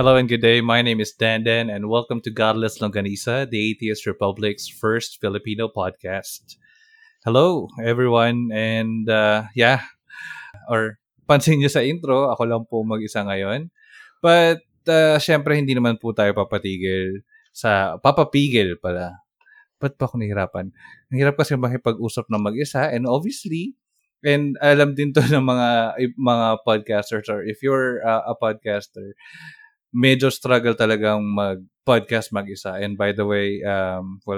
Hello and good day. My name is Dandan and welcome to Godless Longganisa, the Atheist Republic's first Filipino podcast. Hello everyone and pansin nyo sa intro, ako lang po mag-isa ngayon. But syempre hindi naman po tayo papapigil. Ba't pa ako nahihirapan? Nahirap kasi makipag-usap ng mag-isa and obviously and alam din to ng mga podcasters or if you're a podcaster, medyo struggle talagang mag-podcast mag-isa. And by the way,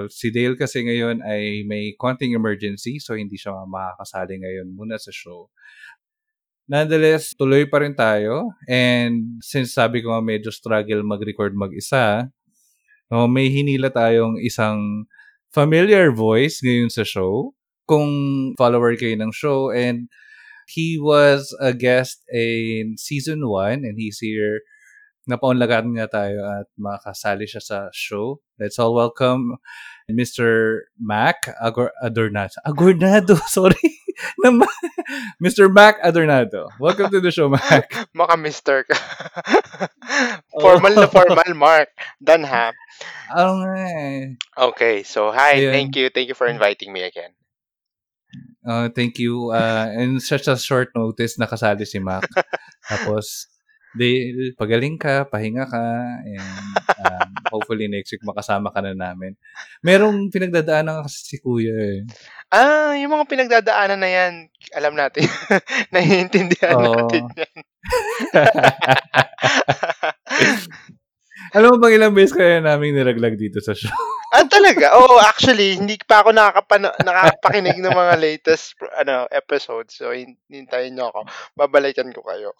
si Dale kasi ngayon ay may konting emergency so hindi siya makakasali ngayon muna sa show. Nonetheless, tuloy pa rin tayo. And since sabi ko nga medyo struggle mag-record mag-isa, no, may hinila tayong isang familiar voice ngayon sa show. Kung follower kayo ng show and he was a guest in season 1 and he's here. Napaunlagan niya tayo at makasali siya sa show. Let's all welcome Mr. Mac Adornado. Mr. Mac Adornado. Welcome to the show, Mac. Maka Mr. ka. Formal, Mark. Done, ha? Oo nga eh. Okay, so hi. Ayun. Thank you for inviting me again. Thank you. In such a short notice, nakasali si Mac. Tapos, Dale, pagaling ka, pahinga ka, and hopefully next week makasama ka na namin. Merong pinagdadaanan kasi si Kuya eh. Yung mga pinagdadaanan na yan, alam natin. Naiintindihan natin yan. Alam mo bang ilang beses kaya naming niraglag dito sa show? Talaga? Oo, actually, hindi pa ako nakakapakinig ng mga latest episodes. So, hintayin nyo ako. Babalikan ko kayo.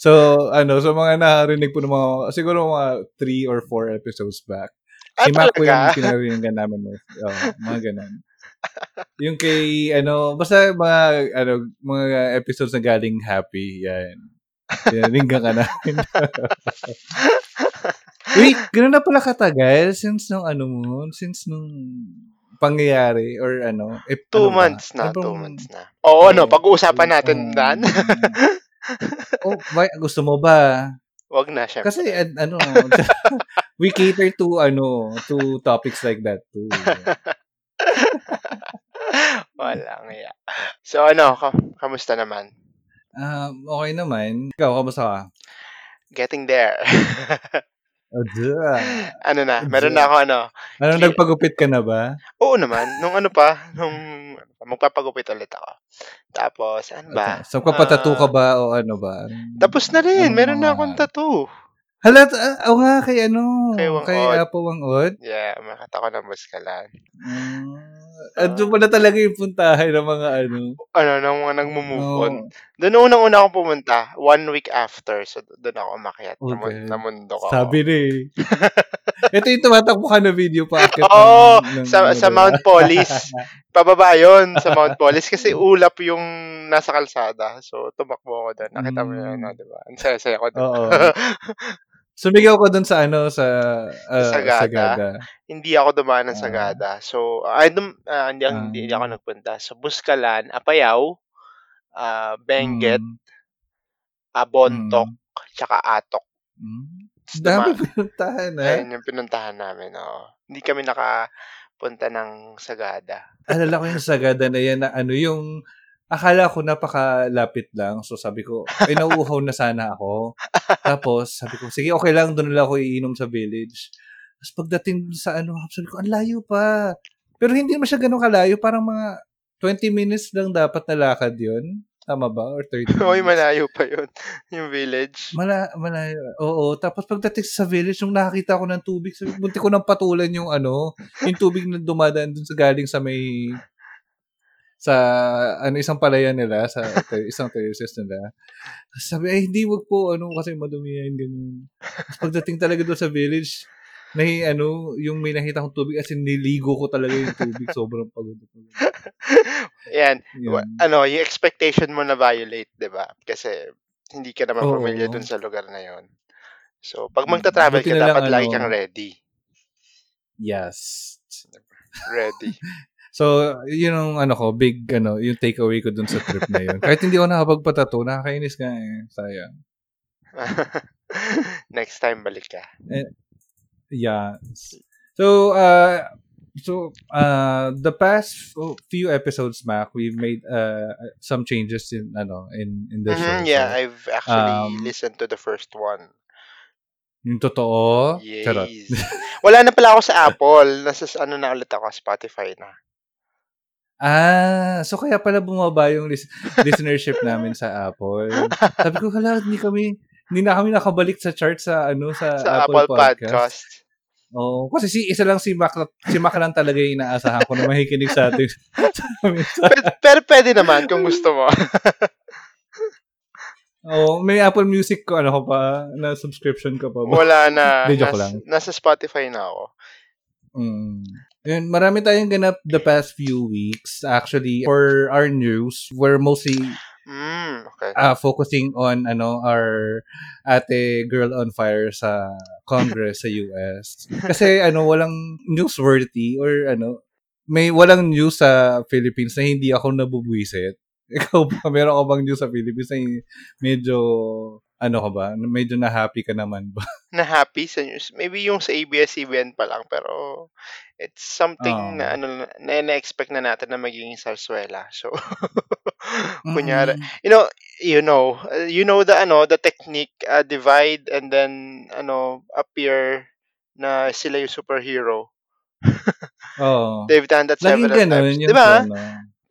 So, sa mga narinig po ng siguro mga 3 or 4 episodes back. Si Mac po yung pinarinigan namin. Mga ganun. Yung kay, basta mga episodes na galing happy, yan. Ringga ka namin. Wait, gano'n na pala katagal since nung pangyayari or Two months na. Oo, pag-uusapan natin, Dan. Gusto mo ba? Wag na, syempre. Kasi, we cater to topics like that too. Walang iya. So, kamusta naman? Okay naman. Ikaw, kamusta ka? Getting there. Meron na ako nagpagupit ka na ba? Oo naman. Nung magpapagupit ulit ako. Tapos, ba? So, kapatattoo ka ba o ano ba? Tapos na rin. Meron na akong tattoo. Hala, nga, kay Kay Wang-Od? Yeah, makita ko ng Buscalan. Doon pala talaga yung puntahan ng mga ng mga nagmumove on. Doon unang-una akong pumunta, 1 week after. So, doon ako umakyat. Okay. Namundo ko. Sabi na eh. Ito yung tumatakbo ka na video packet. Oo, sa Mount Polis. Pababa yun sa Mount Polis kasi ulap yung nasa kalsada. So, tumakbo ako doon. Nakita mo yun, diba? Ang saya-saya ko doon. Oo. Sumigaw ko dun sa Sagada. Hindi ako dumaan ng Sagada. So, hindi ako nagpunta. So, Buscalan, Apayao, Benguet, Abontok, tsaka Atok. Dami pinuntahan, Ayun yung pinuntahan namin, Hindi kami nakapunta ng Sagada. Alala ko yung Sagada na yan na yung... Akala ko napakalapit lang. So sabi ko, nauuhaw na sana ako. Tapos sabi ko, sige okay lang, doon lang ako iinom sa village. Tapos pagdating sa sabi ko, ang layo pa. Pero hindi naman siya ganun kalayo. Parang mga 20 minutes lang dapat nalakad yun. Tama ba? Or 30 minutes? Oy, malayo pa yun. Yung village. Malayo. Oo. Tapos pagdating sa village, nung nakakita ko ng tubig, bunti ko nang patulan yung yung tubig na dumadaan dun sa galing sa may... sa isang palayan nila sa isang terraces nila. Sabi hindi wag po kasi madumi yan ganun. Pagdating talaga doon sa village may yung may nakita kong tubig as in niligo ko talaga yung tubig sobrang pagod. Yan. Yung expectation mo na violate, 'di ba? Kasi hindi ka naman familiar doon sa lugar na yon. So pag magta-travel ka dapat lagi kang ready. Yes. Ready. So, yun ang big, yung takeaway ko dun sa trip na yun. Kahit hindi ako nakapagpatato, nakakainis nga eh. Sayang. Next time balik ka. Yeah. So the past few episodes, Mac, we've made some changes in the show. Yeah, so, I've actually listened to the first one. Yung totoo? Yes. Charot. Wala na pala ako sa Apple. Nasa na ulit ako, Spotify na. Ah, so kaya pala bumaba yung listenership namin sa Apple. Sabi ko, hala, hindi na kami nakabalik sa chart sa Apple Podcast. Oo, kasi isa lang si Mac lang talaga yung inaasahan ko na makikinig sa atin. Pero pwede naman kung gusto mo. Oh, may Apple Music ko ko pa na subscription ka pa ba? Wala na. Nasa Spotify na ako. Yun, marami tayong ganap the past few weeks. Actually, for our news, we're mostly okay. Focusing on our Ate Girl on Fire sa Congress sa US. Kasi walang newsworthy or may walang news sa Philippines na hindi ako nabubwisit. Ikaw ba? Meron ka bang news sa Philippines na medyo, ka ba? Medyo na-happy ka naman ba? Na-happy sa news? Maybe yung sa ABS-CBN pa lang, pero it's something na na-expect na natin na magiging sarsuela. So, kunyari, you know the technique, divide and then, appear na sila yung superhero. Oh. They've done that several times. Diba?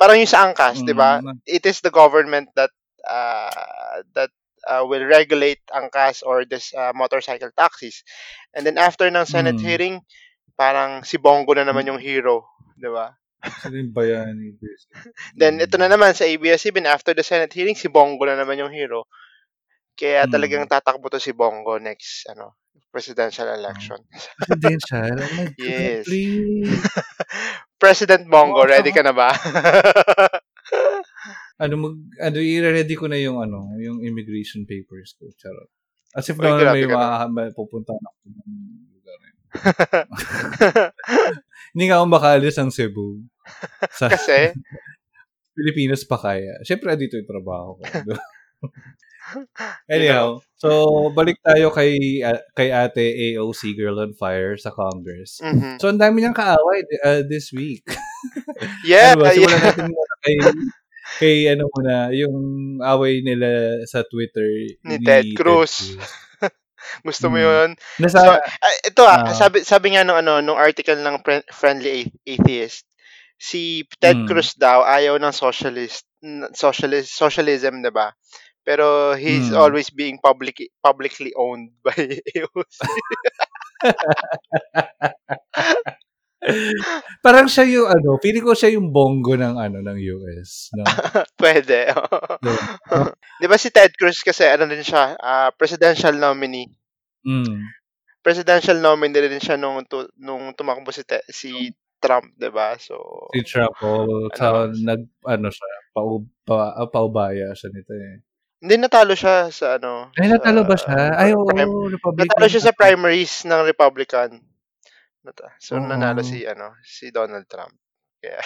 Parang yung sa Angkas, 'di ba? It is the government that will regulate Angkas or this motorcycle taxis. And then after ng Senate hearing, parang si Bongo na naman yung hero, 'di ba? Then ito na naman sa ABS-CBN after the Senate hearing, si Bongo na naman yung hero. Kaya talagang tatakbo to si Bongo next presidential election. Presidential? Yes. President Bongo, ready ka na ba? I-ready ko na yung immigration papers ko, charot. As if na may mapupunta na ako ng lugar. Hindi nga ako makaalis ng Cebu. Kasi? Pilipinas pa kaya. Siyempre, dito yung trabaho ko. Anyhow, so balik tayo kay Ate AOC Girl on Fire sa Congress. Mm-hmm. So ang dami niyang kaaway this week. Yeah, simulan natin muna yung away nila sa Twitter ni Ted Cruz. Gusto mo 'yun? Sabi nga nung article ng Friendly Atheist, si Ted Cruz daw ayaw ng socialism, 'di ba? Pero he's always being publicly owned by AOC. Parang siya yung feeling ko siya yung Bongo ng US, no? Pwede. Oh. No. 'Di ba si Ted Cruz kasi din siya, presidential nominee. Presidential nominee din siya nung tumakbo si Trump, 'di ba? So si Trump paubaya siya nito eh. Hindi, natalo siya sa natalo ba siya? Natalo siya sa primaries ng Republican. So, nanalo si Donald Trump. Kaya,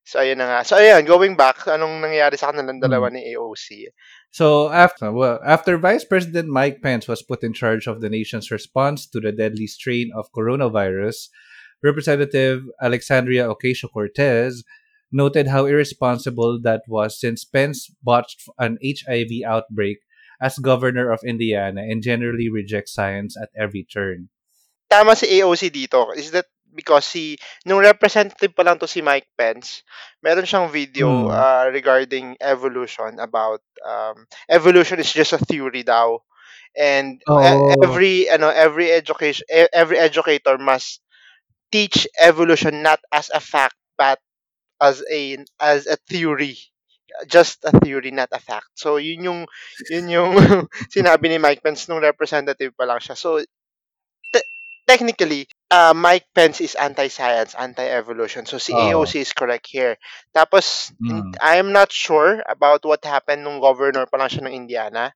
so, ayun na nga. So, ayun, going back, anong nangyari sa kanilang dalawa ni AOC? So, after Vice President Mike Pence was put in charge of the nation's response to the deadly strain of coronavirus, Representative Alexandria Ocasio-Cortez noted how irresponsible that was since Pence botched an HIV outbreak as governor of Indiana and generally rejects science at every turn. Tama si AOC dito. Is that because nung representative pa lang to si Mike Pence, meron siyang video regarding evolution about evolution is just a theory daw. And every educator must teach evolution not as a fact but as a theory, just a theory, not a fact. So yun yung sinabi ni Mike Pence nung representative pa lang siya. So technically Mike Pence is anti-science, anti-evolution. So si AOC is correct here. Tapos I am not sure about what happened nung governor pa lang siya ng Indiana,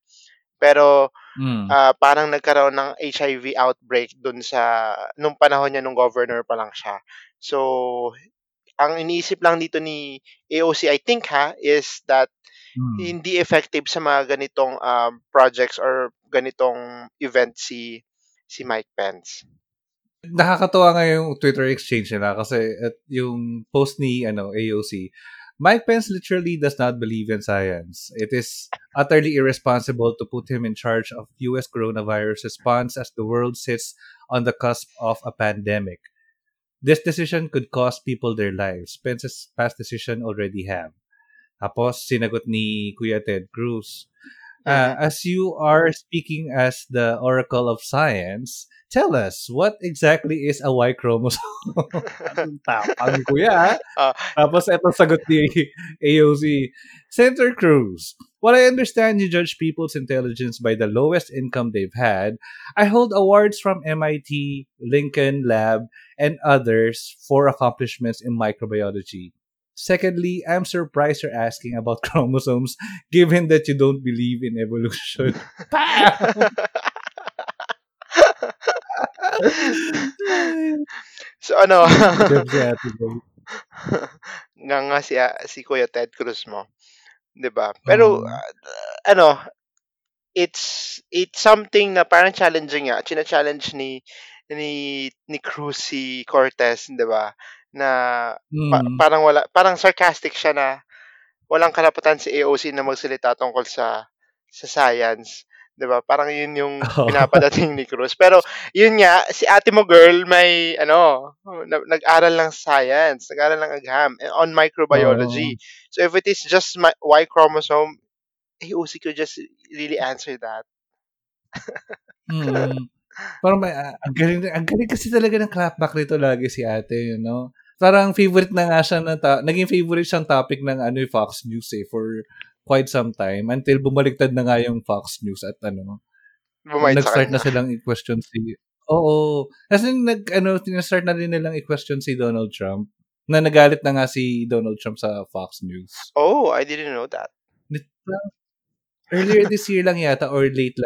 pero parang nagkaroon ng HIV outbreak dun sa nung panahon niya nung governor pa lang siya. So ang iniisip lang dito ni AOC, I think, is that hindi effective sa mga ganitong projects or ganitong event si Mike Pence. Nakakatawa nga yung Twitter exchange nila kasi at yung post ni AOC, Mike Pence literally does not believe in science. It is utterly irresponsible to put him in charge of U.S. coronavirus response as the world sits on the cusp of a pandemic. This decision could cost people their lives. Pence's past decision already have. Tapos, sinagot ni Kuya Ted Cruz, as you are speaking as the oracle of science, tell us, what exactly is a Y chromosome? Ang tapang, kuya. Tapos, eto sagot ni AOC. Senator Cruz, while I understand you judge people's intelligence by the lowest income they've had, I hold awards from MIT, Lincoln Lab, and others for accomplishments in microbiology. Secondly, I'm surprised you're asking about chromosomes given that you don't believe in evolution. So nga nga si Kuya Ted Cruz mo, 'di ba? Pero it's something na parang challenging nga. China-challenge ni Cruz si Cortez, 'di ba? Na parang wala, parang sarcastic siya na walang karapatan si AOC na magsalita tungkol sa science. 'Di ba? Parang yun yung pinapadating ni Cruz. Pero yun nga, si ate mo girl may nag-aral ng science, nag-aral ng agham on microbiology. So if it is just Y chromosome, AOC could just really answer that. Parang ang galing kasi talaga ng clapback nito lagi si ate, Parang favorite na nga siya naging favorite siyang topic ng Fox News for quite some time until bumaliktad na nga yung Fox News at nag-start na silang i-question si kasi tinastart na rin nilang i-question si Donald Trump na nagalit na nga si Donald Trump sa Fox News. Oh, I didn't know that. Earlier this year lang yata or late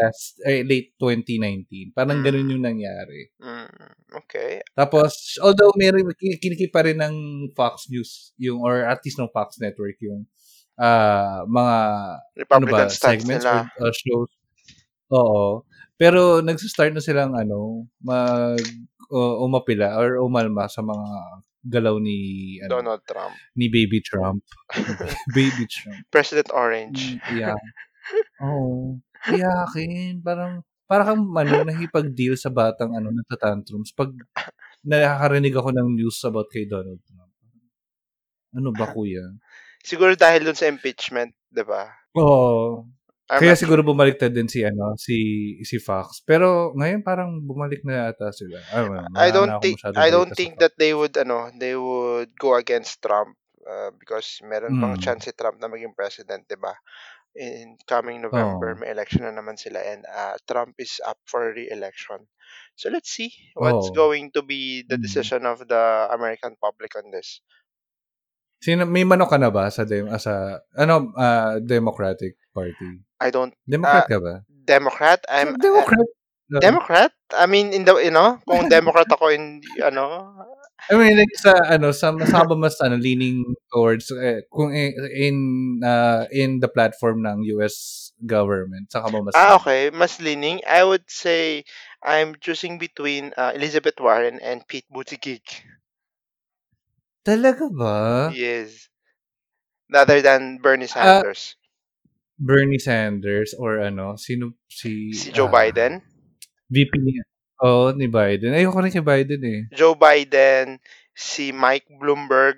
2019. Parang ganun yung nangyari. Okay. Tapos, although kinikip pa rin ng Fox News yung or at least ng Fox Network yung mga Republican segments nila. Or shows. Oo. Pero nagsistart na silang umapila or umalma sa mga galaw ni Donald Trump. Ni Baby Trump. Baby Trump. President Orange. Yeah. Oo. Iyakin. Parang nahipag-deal sa batang natatantrums pag nakakarinig ako ng news about kay Donald Trump. Ano ba, kuya? Siguro dahil doon sa impeachment, 'di ba? Oo. Kaya siguro bumaliktad din si Fox. Pero ngayon parang bumalik na ata sila. I don't think that they would go against Trump because meron pang chance si Trump na maging president, 'di ba? In coming November, may election na naman sila and Trump is up for re-election. So let's see what's going to be the decision of the American public on this. May manok ka na ba sa Democratic Party? I don't. Democrat ka ba? Democrat? I'm Democrat. Democrat? I mean, kung Democrat ako I mean, like mas leaning towards kung in the platform ng US government. Saka ba mas okay, mas leaning. I would say I'm choosing between Elizabeth Warren and Pete Buttigieg. Talaga ba? Yes. Rather than Bernie Sanders. Bernie Sanders or si Joe Biden? VP niya. Oo, ni Biden. Ayoko rin kay Biden Joe Biden, si Mike Bloomberg,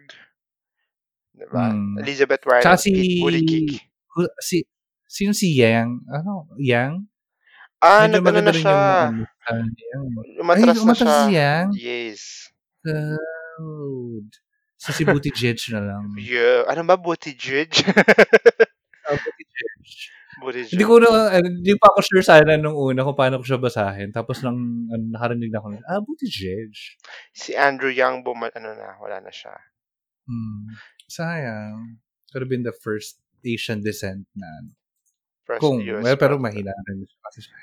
diba? Elizabeth Warren, Pete Buttigieg. Sino si Yang? Yang? Nagano na siya. Umatras na si Yang? Yes. So si Buttigieg na lang. Yeah. Ano ba Buttigieg? Buttigieg. Hindi pa ako sure sana nung una kung paano ko siya basahin. Tapos nang nakarinig na ako, Buttigieg. Si Andrew Yang wala na siya. Sayang. Could have been the first Asian descent na. Kung, pero mahina rin siya kasi siya.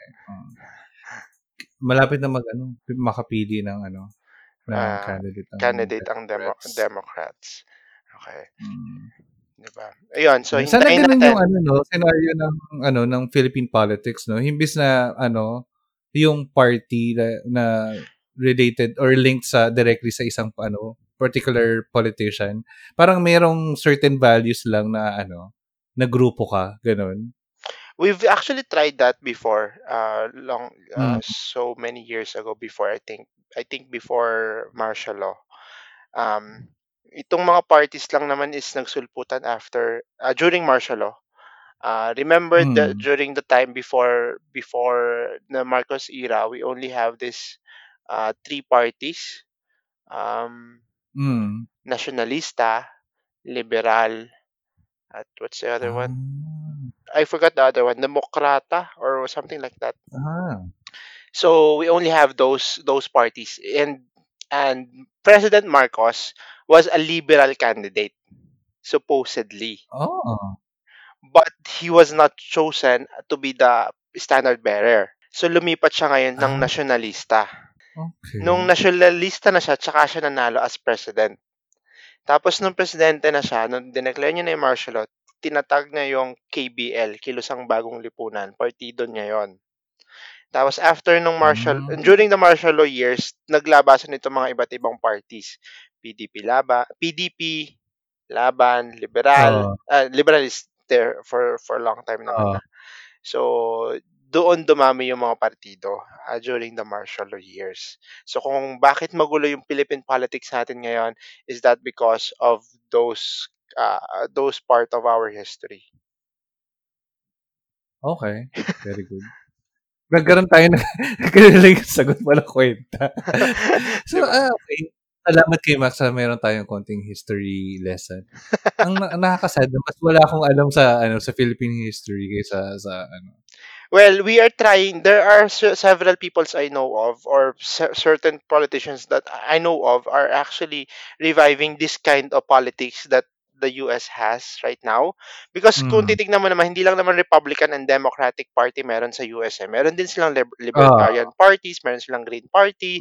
Malapit na makapili ng candidate ang Democrats. Okay. Diba? Ayun, so hintayin natin. Sana ganun yung scenario ng ng Philippine politics, no? Imbis na yung party na related or linked sa directly sa isang particular politician, parang merong certain values lang na na grupo ka, ganun. We've actually tried that before so many years ago, before I think before martial law. Itong mga parties lang naman is nagsulputan after during martial law. Remember during the time before the Marcos era, we only have this three parties. Nationalista, liberal, at what's the other one? I forgot the other one, Demokrata or something like that. So we only have those parties, and President Marcos was a liberal candidate, supposedly. But he was not chosen to be the standard bearer. So lumipat siya ngayon ng nationalista. Okay. Nung nationalista na siya, tsaka siya nanalo as president. Tapos nung presidente na siya, nung dineclare niya na yung martial law, tinatag niya yung KBL, Kilusang Bagong Lipunan, partido niya yon. Tapos after nung during the martial law years, naglabasan nito mga iba't ibang parties. PDP, Laban, Liberal, Liberal is there for a long time na. So doon dumami yung mga partido during the martial law years. So kung bakit magulo yung Philippine politics natin ngayon is that because of those part of our history. Okay, very good. Nagkaroon tayo na kailangan yung sagot, walang kwenta. So, okay. Salamat kay Max na meron tayong konting history lesson. Ang nakakasad, mas wala akong alam sa sa Philippine history kaysa sa Well, we are trying. There are several peoples I know of, or certain politicians that I know of, are actually reviving this kind of politics that the US has right now. Because kung titignan mo naman, hindi lang naman Republican and Democratic Party meron sa US. Meron din silang libertarian parties, meron silang Green Party.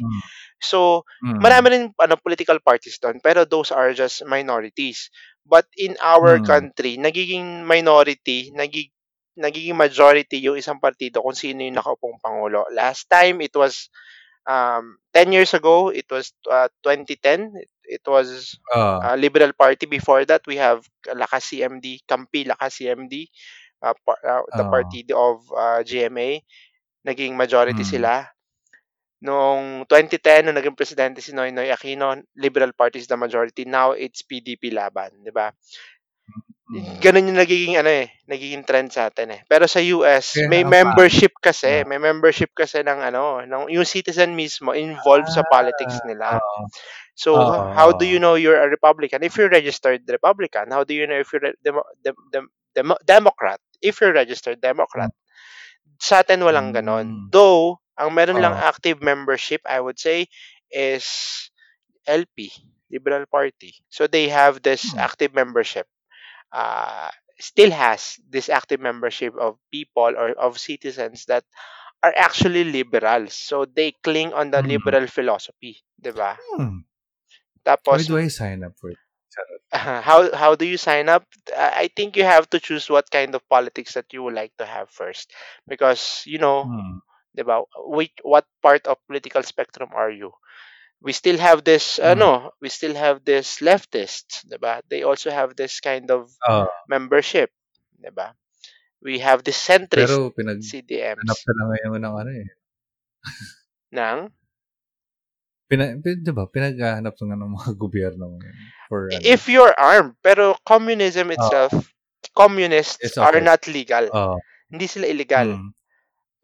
So, marami rin political parties doon, pero those are just minorities. But in our country, nagiging minority, nagiging majority yung isang partido kung sino yung nakaupong pangulo. Last time, it was 10 years ago, it was 2010. It was Liberal Party. Before that, we have Lakas CMD, the party of GMA. Naging majority sila. Noong 2010, nung naging presidente si Noynoy Aquino, Liberal Party is the majority. Now, it's PDP Laban, di ba? Ganun yung nagiging trend sa atin. Pero sa US, may membership kasi. May membership kasi ng yung citizen mismo involved sa politics nila. So, how do you know you're a Republican? If you're registered Republican. How do you know if you're Democrat? If you're registered Democrat. Sa atin, walang ganon. Though, ang meron lang active membership, I would say, is LP, Liberal Party. So, they have this active membership. Still has this active membership of people or of citizens that are actually liberals. So they cling on the liberal philosophy, diba? Tapos, why do I sign up for it? How do you sign up? I think you have to choose what kind of politics that you would like to have first. Because, diba, what part of political spectrum are you? We still have this leftists, diba? They also have this kind of membership, diba? We have this centrist, pero CDMs. Hanap na ngayon ng diba? Pinaghahanap na ng mga gobyerno ngayon. If you're armed, pero communism itself, communists are not legal. Hindi sila illegal.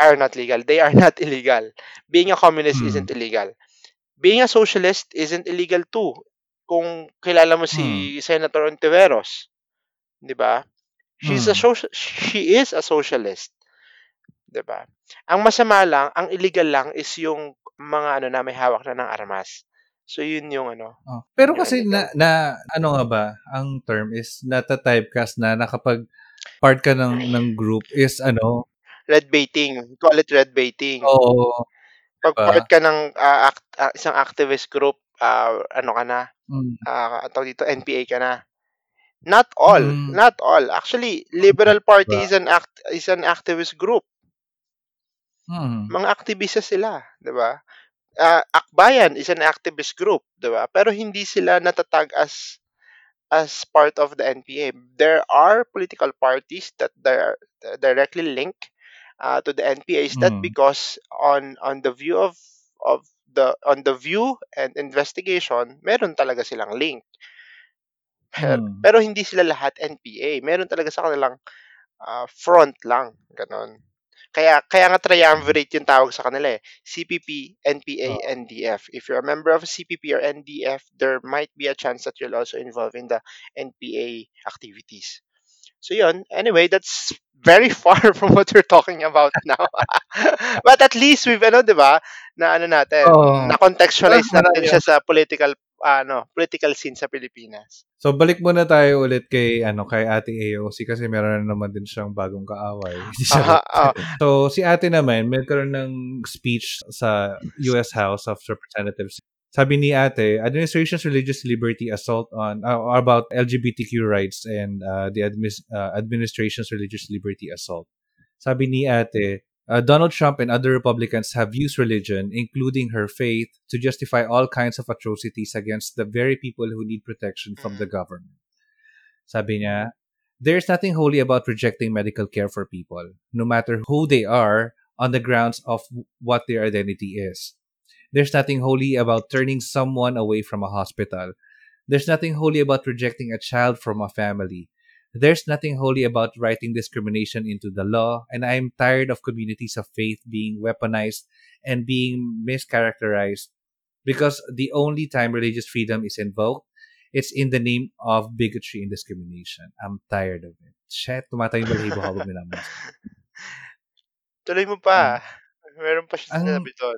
Are not legal. They are not illegal. Being a communist isn't illegal. Being a socialist isn't illegal too. Kung kilala mo si Senator Hontiveros, 'di ba? She is a socialist. 'Di ba? Ang masama lang, ang illegal lang is yung mga na may hawak na ng armas. So yun yung Pero yung kasi na nga ba, ang term is nata-typecast na nakapag part ka ng group is red baiting. Call it red baiting. Oo. Pag part ka ng isang activist group, NPA ka na. Not all, not all. Actually, Liberal Party is an activist group. Mga aktivista sila, 'di ba? Akbayan is an activist group, 'di ba? Pero hindi sila natatag as part of the NPA. There are political parties that are directly linked to the NPA. Is that because on the view of the view and investigation, meron talaga silang link. Pero hindi sila lahat NPA. Meron talaga sa kanilang front lang, ganun. Kaya nga triumvirate yung tawag sa kanila eh. CPP, NPA, NDF. If you're a member of a CPP or NDF, there might be a chance that you'll also involve in the NPA activities. So yun, anyway, that's very far from what we're talking about now. But at least we've diba, na natin, na-contextualize natin siya sa political scene sa Pilipinas. So balik muna tayo ulit kay Ate AOC kasi meron na naman din siyang bagong kaaway. So si Ate naman, mayroon ng speech sa US House of Representatives. Sabi ni Ate, administration's religious liberty assault on about LGBTQ rights and the administration's religious liberty assault. Sabi ni Ate, Donald Trump and other Republicans have used religion, including her faith, to justify all kinds of atrocities against the very people who need protection from the government. Sabi niya, there's nothing holy about rejecting medical care for people, no matter who they are, on the grounds of what their identity is. There's nothing holy about turning someone away from a hospital. There's nothing holy about rejecting a child from a family. There's nothing holy about writing discrimination into the law, and I'm tired of communities of faith being weaponized and being mischaracterized because the only time religious freedom is invoked, it's in the name of bigotry and discrimination. I'm tired of it. Shit, tumatay yung balahibo habang minamas. Tuloy mo pa. Meron pa siya sa biton.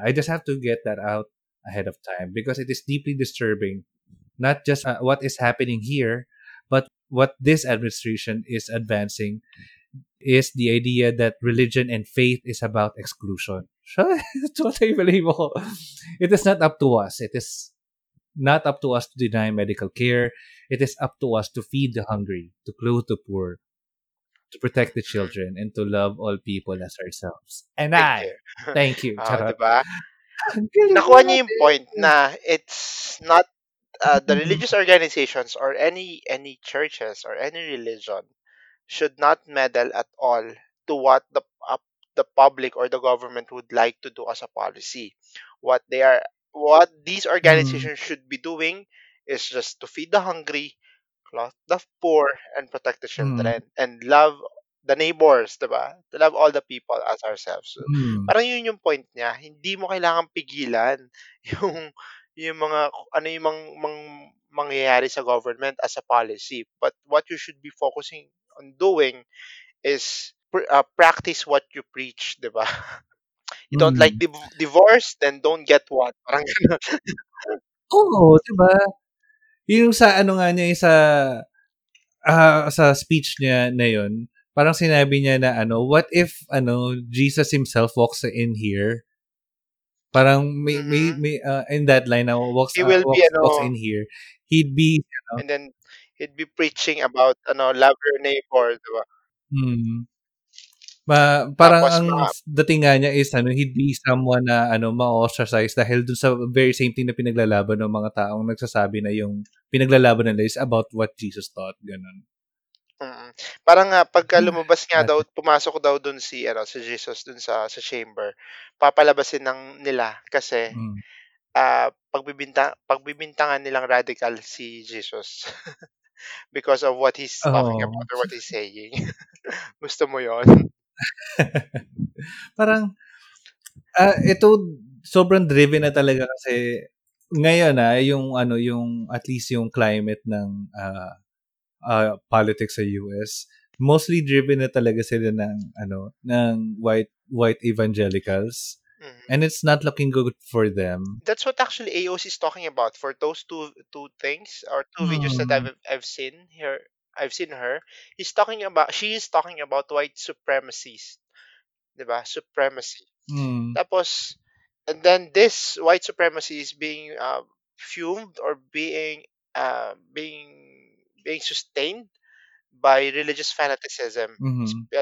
I just have to get that out ahead of time because it is deeply disturbing, not just what is happening here, but what this administration is advancing is the idea that religion and faith is about exclusion. It is not up to us. It is not up to us to deny medical care. It is up to us to feed the hungry, to clothe the poor, to protect the children, and to love all people as ourselves. And thank you. Diba? Nakuha niyo yung point na it's not the religious organizations or any churches or any religion should not meddle at all to what the public or the government would like to do as a policy. What these organizations should be doing is just to feed the hungry, clothe the poor, and protect the children, and love the neighbors, diba? To love all the people as ourselves. So, parang yun yung point niya. Hindi mo kailangang pigilan yung mga yung mangyayari sa government as a policy. But what you should be focusing on doing is practice what you preach, diba? You don't like divorce, then don't get one. Parang ganun. Oo, diba? Yung sa sa speech niya na yun, parang sinabi niya na what if Jesus himself walks in here? Parang may in that line na walks in here. He'd be and then he'd be preaching about love your neighbor, diba? Parang ang dating nga niya is he'd be someone na ma-ostracize dahil dun sa very same thing na pinaglalaban ng mga taong nagsasabi na yung pinaglalaban nila is about what Jesus taught, ganun. Parang pagka lumabas nga daw, pumasok daw dun si Jesus dun sa chamber, papalabasin nila kasi pagbibintangan nilang radical si Jesus. Because of what he's talking about or what he's saying. Gusto mo yon? Parang ito sobrang driven na talaga kasi ngayon yung at least yung climate ng politics sa US mostly driven na talaga sila ng white evangelicals. And it's not looking good for them. That's what actually AOC is talking about. For those two things or two videos that I've seen here, I've seen her. She is talking about white supremacists, diba? Supremacy. Tapos, and then this white supremacy is being fumed or being being sustained by religious fanaticism,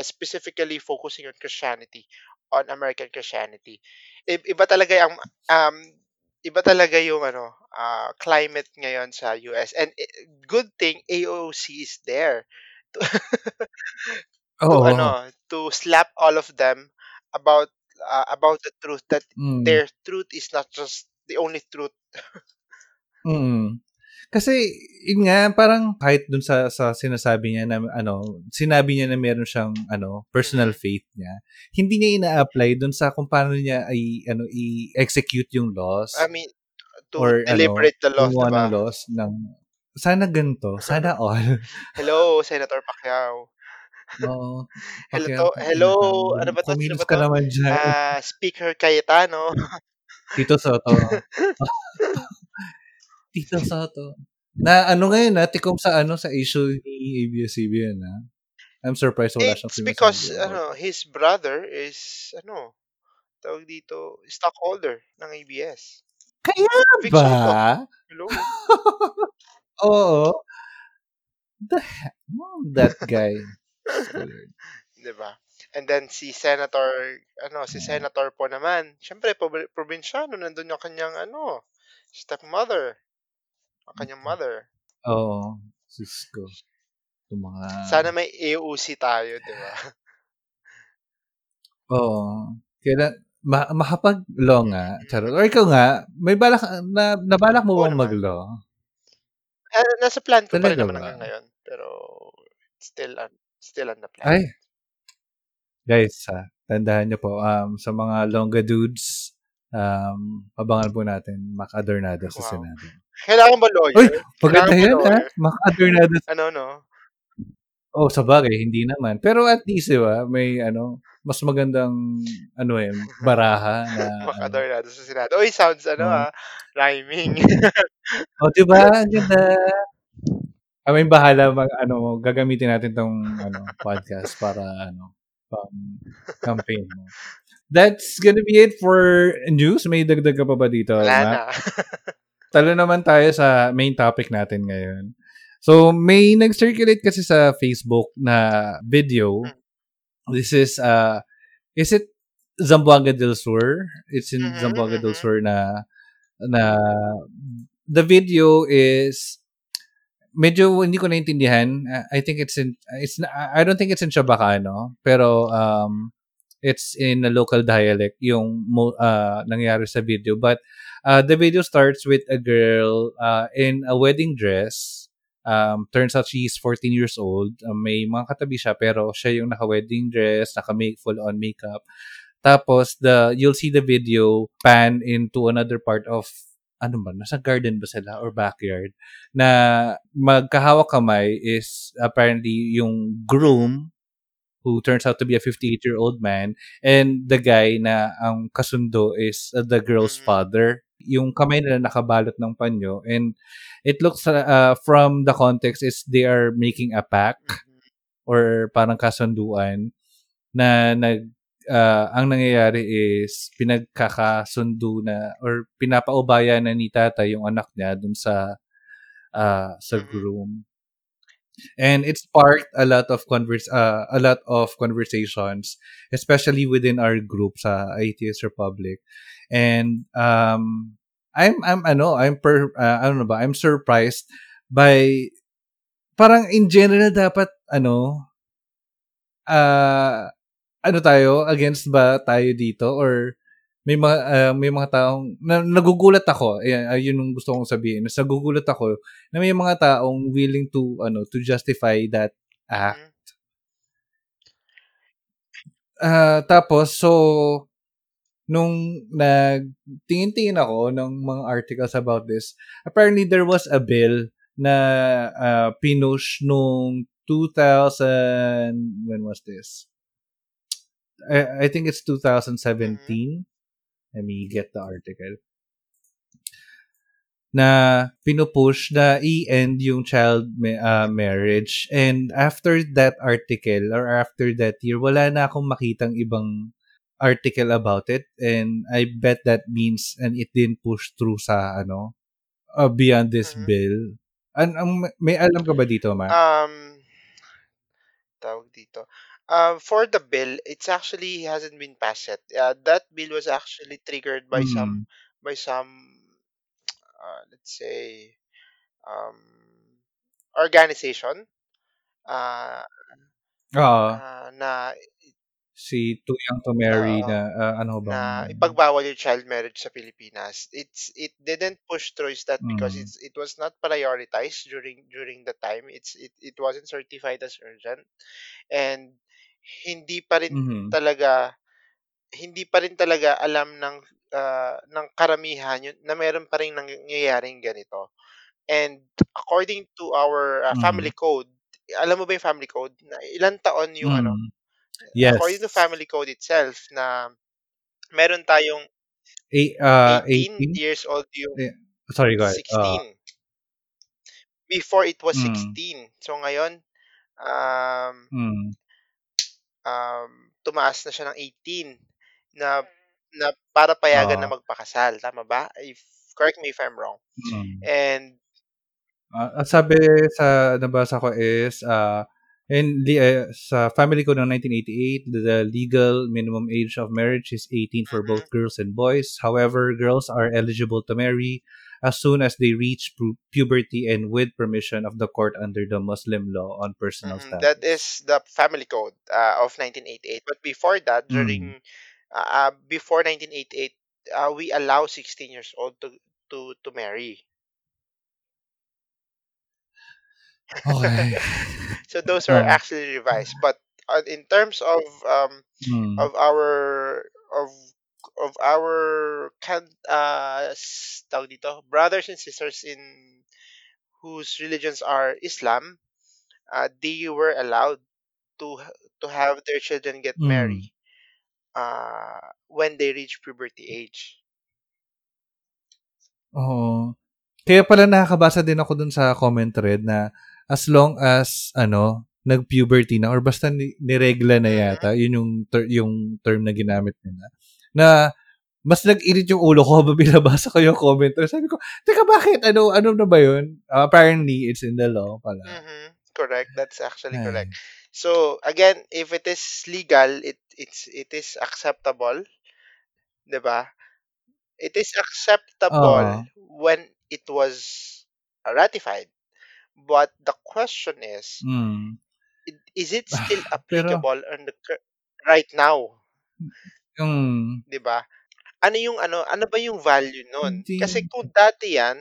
specifically focusing on Christianity, on American Christianity. Iba talaga ang iba talaga yung climate ngayon sa US, and good thing AOC is there to, to slap all of them about the truth, that their truth is not just the only truth. Kasi yun nga, parang kahit dun sa sinasabi niya na sinabi niya na meron siyang personal faith niya, hindi niya ina-apply dun sa kung paano niya ay i-execute yung laws. I mean, to deliberate the laws, diba? Laws ng sana ganito, sana all. Hello, Senator Pacquiao. No. Hello, ano ba 'to? Kumilos ka naman dyan. Speaker Cayetano. Tito Soto. Tito Soto. Na ngayon, natikom sa issue ni ABS-CBN, ha? I'm surprised wala siyang sinasabi. It's because his brother is tawag dito, stockholder ng ABS. Kaya ba? Hello. Oo. That guy. Diba? And then si Senator, Senator po naman, syempre probinsyano, nandun yung kanyang stepmother. Ang kanyang mother. Oo. Sis ko. Sana may AOC tayo, diba? Oo. Kaya mahapag-law nga. Charot. Or ikaw nga, may balak, nabalak mo bang mag-law? Nasa plan ko pa rin naman hanggang ngayon. Pero still on the plan. Ay. Guys, tandahan niyo po, sa mga Longga dudes, abangan po natin Mac Adornado sa Senado. Kailangan ba lawyer? Uy, pagkanta yan, Mac Adornado. Sa bagay, hindi naman. Pero at least, diba, may mas magandang baraha na Mac Adornado sa Senado. Uy, sounds rhyming. Diba, ang ganda. Kami bahala gagamitin natin tong podcast para campaign mo. That's gonna be it for news. May dagdag ka pa ba dito? Wala na. Talo naman tayo sa main topic natin ngayon. So, may nag-circulate kasi sa Facebook na video. This is, is it Zamboanga del Sur? It's in Zamboanga del Sur na the video is medyo hindi ko naintindihan. I think I don't think it's in Chabacano, pero it's in a local dialect yung nangyari sa video. But the video starts with a girl in a wedding dress. Turns out she's 14 years old. May mga katabi siya, pero siya yung naka-wedding dress, naka-make full-on makeup. Tapos, you'll see the video pan into another part of nasa garden ba sila or backyard, na magkahawak kamay is apparently yung groom, who turns out to be a 58-year-old man, and the guy na ang kasundo is the girl's father. Yung kamay nila nakabalot ng panyo, and it looks from the context is they are making a pact or parang kasunduan na ang nangyayari is pinagkakasundo na or pinapaubaya na ni tata yung anak niya dun sa groom. And it sparked a lot of conversations, especially within our group sa ATS Republic. And I'm surprised by parang in general dapat tayo against ba tayo dito, or may mga taong nagugulat ako. Yun yung gusto kong sabihin. Nagugulat ako na may mga taong willing to justify that act. Tapos so nung nagtingin-tingin ako ng mga articles about this, apparently there was a bill na pinush nung 2000, when was this? I think it's 2017. Let me get the article. Na pinupush na i-end yung child marriage. And after that article, or after that year, wala na akong makitang ibang article about it. And I bet that means, and it didn't push through sa beyond this bill. May alam ka ba dito, Ma? Tawag dito. For the bill, it's actually hasn't been passed yet. That bill was actually triggered by some, let's say, organization. Na si Too Young to Marry na ipagbawal yung child marriage sa Pilipinas. It didn't push through that because it was not prioritized during the time. It wasn't certified as urgent, and hindi pa rin talaga alam ng karamihan yun na meron pa rin nangyayaring ganito. And according to our family code, alam mo ba yung family code? Ilang taon yung Yes. According to family code itself, na meron tayong 18 years old yung 16. Before it was 16. So ngayon, tumaas na siya ng 18 na para payagan na magpakasal. Tama ba? Correct me if I'm wrong. And sabi sa nabasa ko is and sa family code ng 1988, the legal minimum age of marriage is 18 for both girls and boys. However, girls are eligible to marry as soon as they reach puberty and with permission of the court under the Muslim law on personal status. That is the family code of 1988. But before that, before 1988, we allow 16 years old to marry. Okay. So those are actually revised, but in terms of our brothers and sisters in whose religions are Islam, they were allowed to have their children get married when they reach puberty age. Oh, kaya pala nakakabasa din ako dun sa comment thread na as long as nag-puberty na or basta niregla na yata, yun yung term na ginamit nila. Na mas nag-irit yung ulo ko habang binabasa ko yung comment. Sabi ko, teka, bakit? Ano na ba yun? Apparently, it's in the law pala. Mm-hmm. Correct. That's actually correct. So, again, if it is legal, it is acceptable. Diba? It is acceptable when it was ratified. But the question is, is it still applicable right now? Yung, 'di ba? Ano ba yung value nun? Kasi kung dati yan,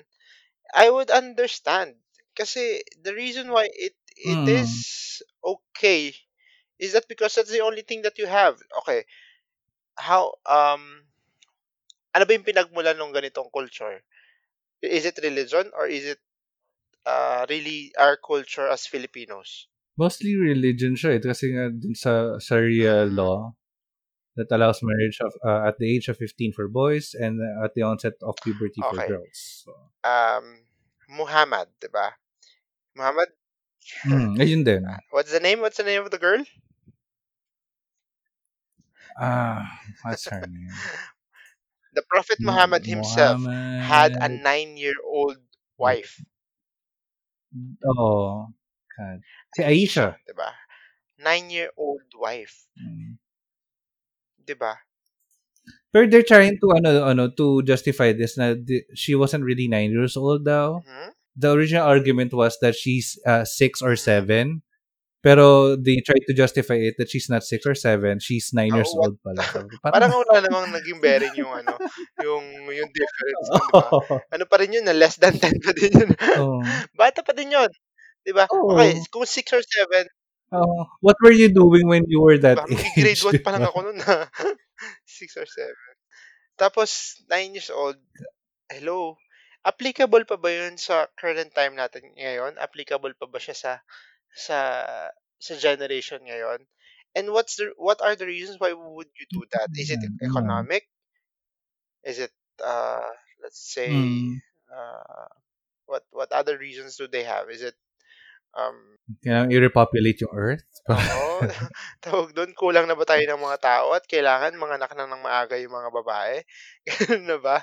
I would understand. Kasi the reason why it is okay is that because that's the only thing that you have. Okay. How ano ba yung pinagmulan ng ganitong culture? Is it religion or is it really our culture as Filipinos? Mostly religion siya kasi nga dun sa Sharia law that allows marriage of, at the age of 15 for boys and at the onset of puberty for girls. So, Muhammad, diba? Muhammad? Ayun din. What's the name of the girl? What's her name? The Prophet Muhammad himself had a 9-year-old wife. Oh, God. Si Aisha, diba? 9-year-old wife. Diba? But they're trying to to justify this na she wasn't really 9 years old daw. Mm-hmm. The original argument was that she's 6 or 7. Pero they tried to justify it that she's not 6 or 7, she's 9 years old pala. So, parang wala namang naging bearing yung yung difference, 'di ba? Ano pa rin yun, na less than 10 pa din yun. Bata pa din yun, 'di ba? Oh. Okay, kung 6 or 7. What were you doing when you were that age? Grade 1 pa lang ako noon. 6 or 7. Tapos 9 years old. Hello. Applicable pa ba yun sa current time natin ngayon? Applicable pa ba siya sa generation ngayon? And what are the reasons why would you do that? Is it economic? Is it let's say what other reasons do they have? Is it i-repopulate yung earth? Oo. Tawag doon, kulang na ba tayo ng mga tao at kailangan manganak na ng maaga yung mga babae? Ganun na ba?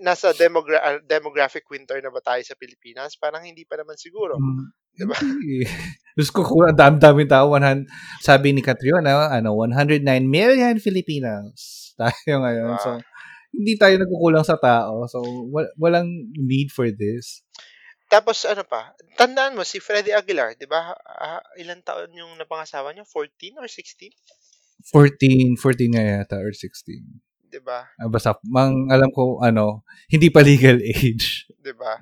nasa demographic winter na ba tayo sa Pilipinas? Parang hindi pa naman siguro. Diba? Diyos ko, kung dami-dami tao, sabi ni Catriona, 109 million Filipinos tayo ngayon. So, hindi tayo nagkukulang sa tao. So, walang need for this. Tapos, tandaan mo, si Freddy Aguilar, di ba? Ilan taon yung napangasawa niya? 14 or 16? 14 nga yata or 16. Diba? Basta, alam ko, hindi pa legal age. Diba?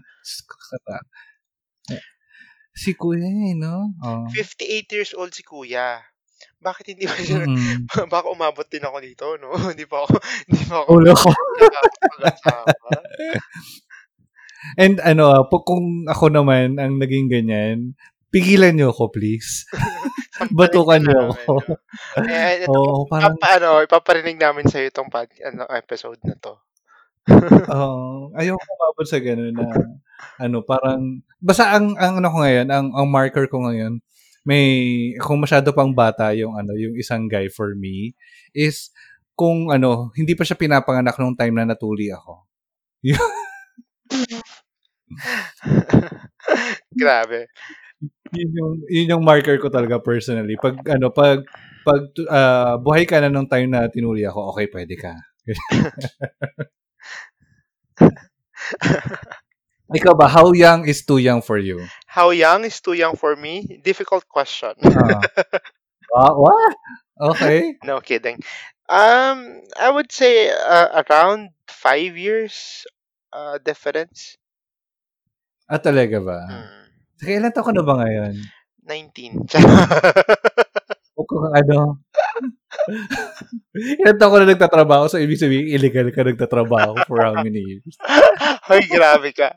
Si Kuya, no? Oh. 58 years old si Kuya. Bakit hindi ba siya, baka umabot din ako dito, no? Hindi pa ako. Ulo ko. And, kung ako naman ang naging ganyan, pigilan niyo ako, please. Batukan niyo ako. Ipaparinig namin sa'yo itong episode na to. Ayoko mababot sa gano'n na, parang, basta ang ko ngayon, ang marker ko ngayon, kung masyado pang bata yung isang guy for me, is, kung, hindi pa siya pinapanganak nung time na natuli ako. Grabe. Yun yung marker ko talaga personally. Pag buhay ka na nung time na tinuli ako, okay, pwede ka. Ikaw ba, how young is too young for you? How young is too young for me? Difficult question. What? Okay. No kidding. I would say around 5 years difference. Talaga ba? Kailan taon ka na ba ngayon? 19. Ilan taon ka na nagtatrabaho? So, ibig sabihin, illegal ka nagtatrabaho for how many years? Hoy, grabe ka.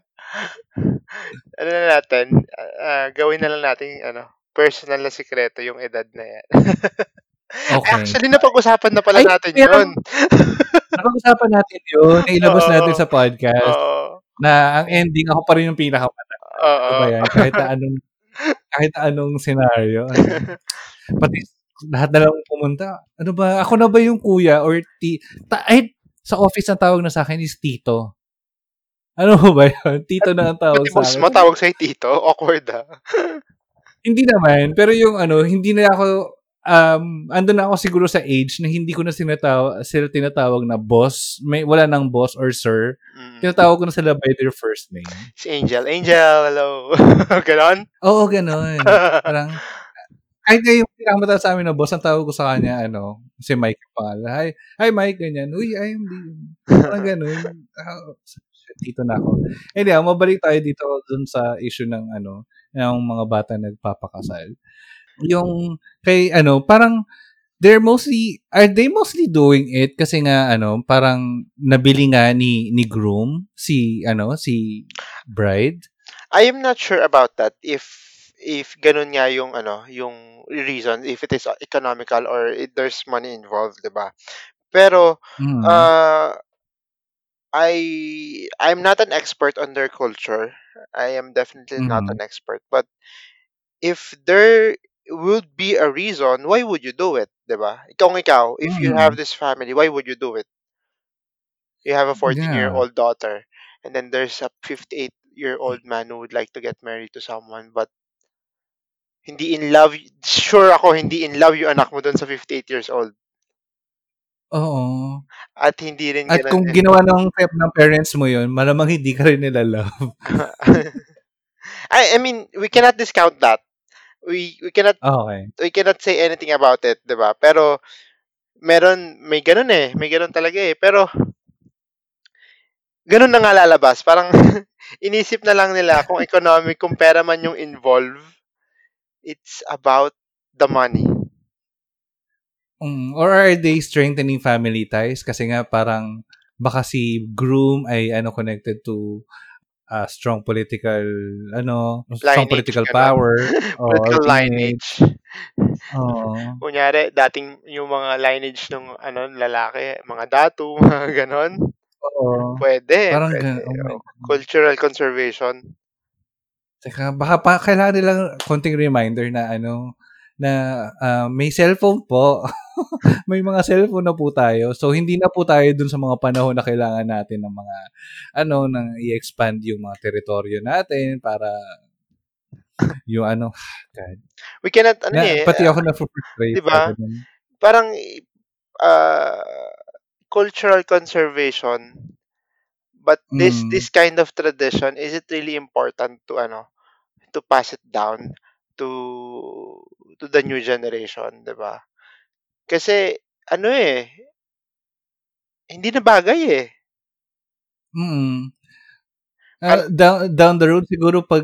Ano na natin? Gawin na lang natin, personal na sikreto yung edad na yan. Okay. Actually, napag-usapan na pala natin yun. Napag-usapan natin yun. Nailabas natin sa podcast. Na ang ending, ako pa rin yung pinakamatanda. Kahit anong scenario. Pati lahat na lang pumunta. Ano ba? Ako na ba yung kuya or sa office ang tawag na sa akin is tito. Ano ba yun? Tito na ang tawag sa akin. Matawag sa'yo tito? Awkward ha? Hindi naman. Pero yung hindi na ako andun na ako siguro sa age na hindi ko na sila tinatawag na boss. Wala nang boss or sir. Tinatawag ko na sila by their first name. Si Angel. Angel, hello. Ganon? Oo, ganon. Parang, kahit na yung pinakamata sa amin na boss, ang tawag ko sa kanya, si Mike pala. Hi Mike, ganyan. Uy, I am parang ganon. Dito na ako. Anyhow, mabalik tayo dito dun sa issue ng, ng mga bata nagpapakasal. Yung kay parang are they mostly doing it kasi nga parang nabili nga ni groom si bride. I am not sure about that if ganun nga yung yung reason, if it is economical or if there's money involved, diba? Pero I'm not an expert on their culture. I am definitely not an expert, but if there would be a reason, why would you do it, diba? Ikaw, if you have this family, why would you do it? You have a 14-year-old daughter, and then there's a 58-year-old man who would like to get married to someone, but hindi in love, sure ako, hindi in love yung anak mo dun sa 58 years old. Oo. At hindi rin at kung ginawa ng parents mo yun, malamang hindi ka rin nila love. I mean, we cannot discount that. We cannot say anything about it, 'di ba? Pero may ganun eh. May ganun talaga eh. Pero ganun na nga lalabas. Parang inisip na lang nila kung economic, kung pera man yung involved, it's about the money. Or are they strengthening family ties? Kasi nga parang baka si groom ay connected to strong political strong lineage, political power political lineage. Kunyari dating yung mga lineage ng lalaki, mga datu, mga ganon. Pwede parang pwede. Cultural conservation. Teka, baka pa kailangan nilang konting reminder na may cellphone po. May mga cellphone na po tayo. So, hindi na po tayo dun sa mga panahon na kailangan natin ng mga, nang i-expand yung mga teritoryo natin para yung God. We cannot, pati ako na-frustrate. Diba? Parang, cultural conservation, but this kind of tradition, is it really important to pass it down to the new generation, 'di ba? Kasi hindi na bagay down the road siguro pag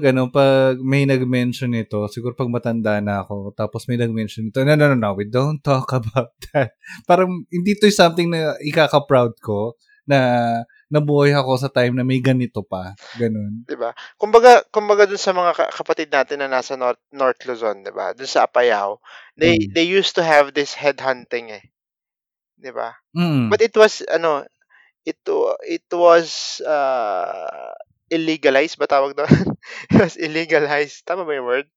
may nag-mention nito, siguro pag matanda na ako, tapos may nag-mention nito, no, we don't talk about that. Parang hindi to something na ikaka-proud ko na nabuhay ako sa time na may ganito pa. Ganun. Diba? Kumbaga dun sa mga kapatid natin na nasa North Luzon, diba? Dun sa Apayao, they used to have this headhunting Diba? Mm. But it was, it was illegalized ba tawag doon? It was illegalized. Tama ba yung word?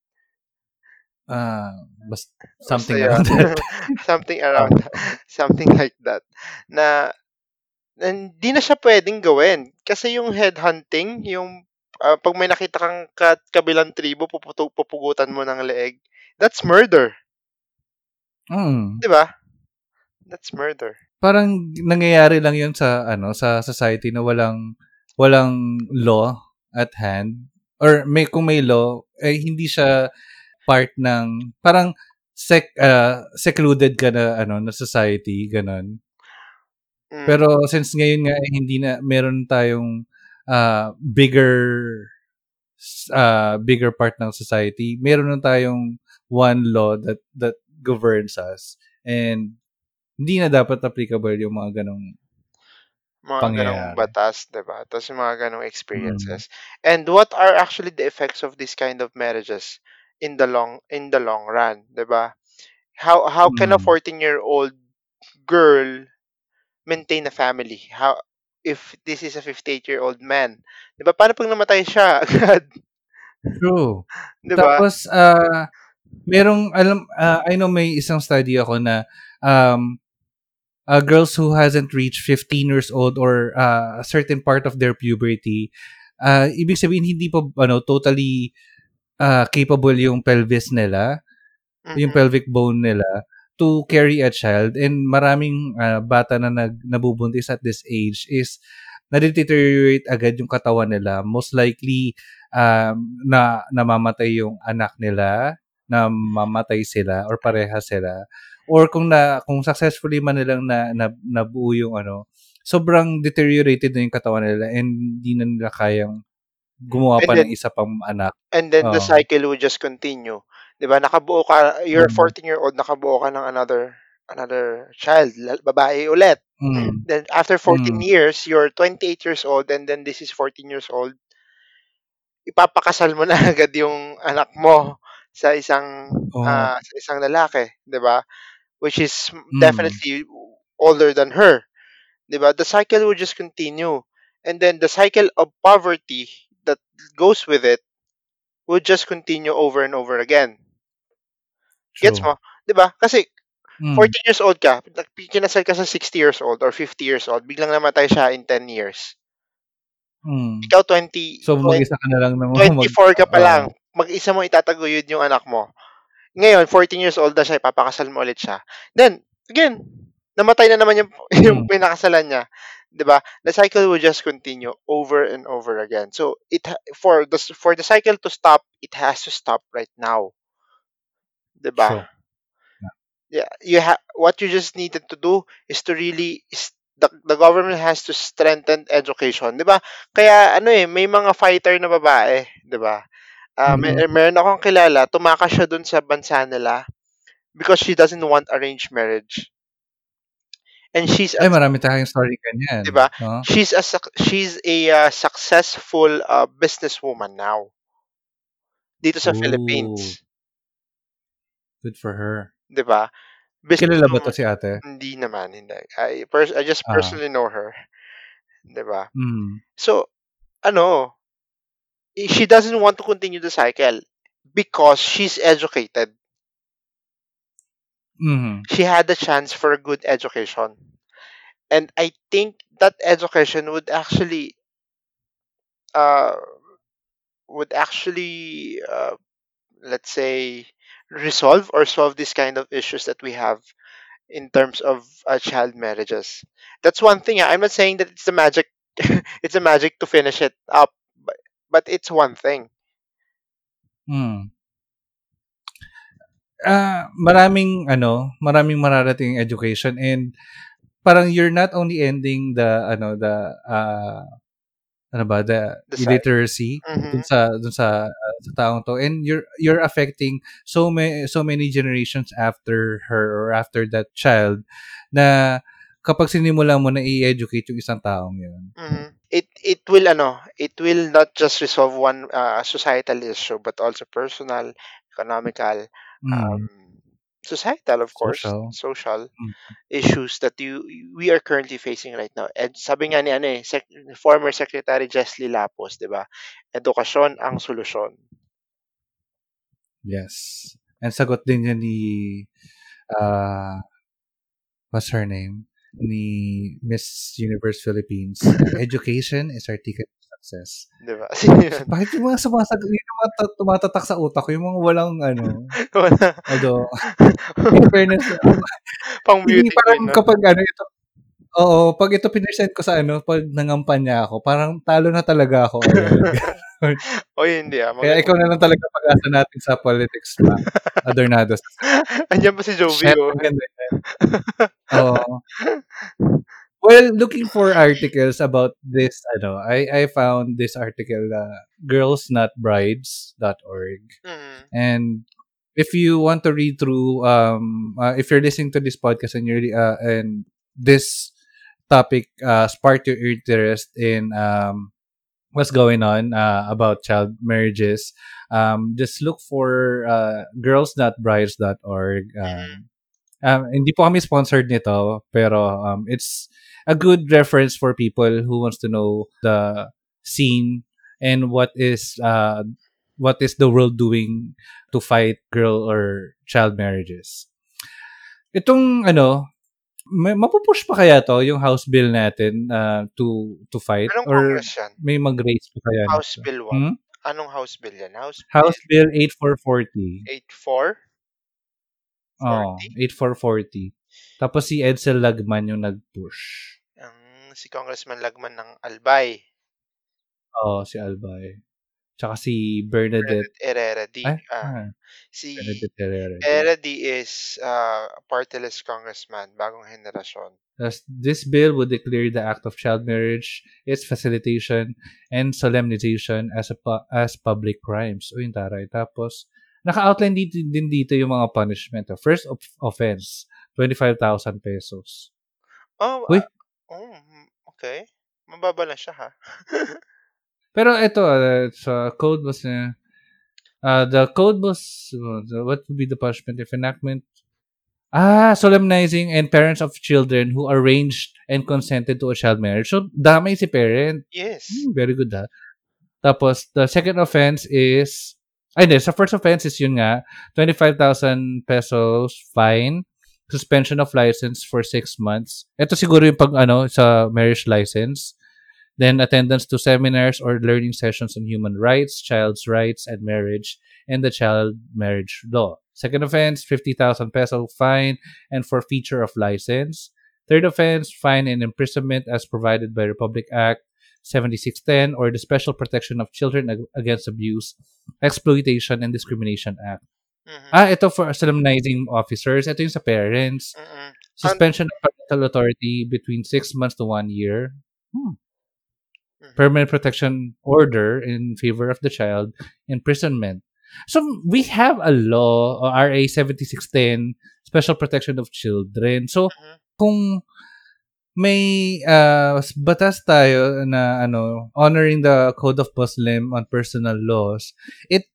Around that. Something like that. Na, hindi na siya pwedeng gawin. Kasi yung headhunting, yung pag may nakita kang kabilang tribo, pupugutan mo ng leeg, that's murder. Mm. Diba? That's murder. Parang nangyayari lang yun sa, sa society na walang law at hand, or kung may law hindi siya part ng parang secluded ka na na society ganun. Pero since ngayon nga hindi na meron tayong bigger part ng society, meron na tayong one law that governs us, and hindi na dapat applicable yung mga ganung ganong batas, diba? Tapos yung mga ganong experiences. And what are actually the effects of this kind of marriages in the long run, diba? How can a 14-year-old girl maintain a family? How if this is a 58-year-old man, diba? Paano pag namatay siya agad? True. Diba? Tapos merong I know may isang study ako na girls who hasn't reached 15 years old or a certain part of their puberty, ibig sabihin hindi pa totally capable yung pelvis nila, yung pelvic bone nila to carry a child, and maraming bata na nabubuntis at this age is na-deteriorate agad yung katawan nila. Most likely na namamatay yung anak nila, na mamatay sila or pareha sila. Or kung successfully man nilang nabuo yung sobrang deteriorated na yung katawan nila, and hindi na nila kayang gumawa pa ng isa pang anak. And then the cycle will just continue. 'Di ba? Nakabuo ka, you're 14-year-old, nakabuo ka ng another child, babae ulit. Then after 14 years, you're 28 years old, and then this is 14 years old. Ipapakasal mo na agad yung anak mo sa isang lalaki, 'di ba? Which is definitely older than her. 'Di ba? The cycle will just continue. And then the cycle of poverty that goes with it will just continue over and over again. True. Gets mo? 'Di ba? Kasi 14 years old ka, kinasal ka sa 60 years old or 50 years old, biglang namatay siya in 10 years. Ikaw 20. So mag-isa ka na lang naman. 24 ka pa lang. Mag-isa mo itataguyod yung anak mo. Ngayon, 14 years old na siya, ipapakasal mo ulit siya. Then, again, namatay na naman yung pinakasalan niya. 'Di ba? The cycle will just continue over and over again. So, for the cycle to stop, it has to stop right now. 'Di ba? Sure. Yeah, what you just needed to do is to really the government has to strengthen education, 'di ba? Kaya may mga fighter na babae, 'di ba? Meron akong kilala, tumakas siya dun sa bansa nila because she doesn't want arranged marriage. And she's... marami tayong story ganyan. Diba? No? She's a successful businesswoman now. Dito sa Philippines. Good for her. Diba? Kilala ba to si ate? Hindi naman, hindi. I just personally know her. Diba? So, she doesn't want to continue the cycle because she's educated. Mm-hmm. She had a chance for a good education. And I think that education would actually let's say, resolve or solve these kind of issues that we have in terms of child marriages. That's one thing. I'm not saying that it's a magic, it's a magic to finish it up, but it's one thing. Hmm. Maraming mararating education, and parang you're not only ending the illiteracy dun sa taong to, and you're affecting so many generations after her or after that child, na kapag sinimula mo na i-educate yung isang taong yun, it will not just resolve one societal issue but also personal, economical, societal, of course, social issues that we are currently facing right now. And sabi nga ni former Secretary Jessie Lapos, 'di ba? Edukasyon ang solusyon. Yes. And sagot din niya ni what's her name? Ni Miss Universe Philippines. Education is our ticket to success. 'Di ba? Bakit yung mga tumatatak sa utak ko yung mga walang although in fairness pang beauty parang no? Kapag pag ito pinresent ko sa pag nangampanya ako, parang talo na talaga ako. Hindi Kaya ikaw na lang talaga pag-asa natin sa politics na Adornado. Andiyan pa si Jovi. Well, looking for articles about this, I found this article, girlsnotbrides.org. Mm-hmm. And if you want to read through, if you're listening to this podcast and and this topic sparked your interest in what's going on about child marriages, just look for girlsnotbrides.org. Hindi po kami sponsored nito, pero it's a good reference for people who wants to know the scene and what is the world doing to fight girl or child marriages. Itong mapupush pa kaya to yung House Bill natin to fight? Anong or may mag-raise pa kaya? House nito? Bill 1. Hmm? Anong House Bill yan? House Bill 8440. 84? 8440. Tapos si Edsel Lagman yung nag-push. Si Congressman Lagman ng Albay. Si Albay. Tsaka si Bernadette Herrera-Dy. Si Herrera-Dy is a party-less congressman, bagong henerasyon. This bill would declare the act of child marriage, its facilitation, and solemnization as public crimes. Uy, taray. Tapos, naka-outline dito yung mga punishment. First offense, 25,000 pesos. Okay. Mababa lang siya, ha? Pero ito, code was... the code was... what would be the punishment if enactment? Solemnizing and parents of children who arranged and consented to a child marriage. So, damay si parent. Yes. Very good, ha? Tapos, the second offense is... so first offense is yun nga, 25,000 pesos fine, suspension of license for 6 months. Ito siguro yung pag sa marriage license. Then attendance to seminars or learning sessions on human rights, child's rights, and marriage, and the child marriage law. Second offense, 50,000 peso fine and forfeiture of license. Third offense, fine and imprisonment as provided by Republic Act 7610 or the Special Protection of Children Against Abuse, Exploitation, and Discrimination Act. Mm-hmm. Ito for solemnizing officers. Ito yung sa parents. Mm-hmm. Suspension of parental authority between 6 months to 1 year. Mm-hmm. Permanent protection order in favor of the child. Imprisonment. So, we have a law, RA 7610, Special Protection of Children. So, kung may batas tayo na honoring the Code of Muslim on personal laws, it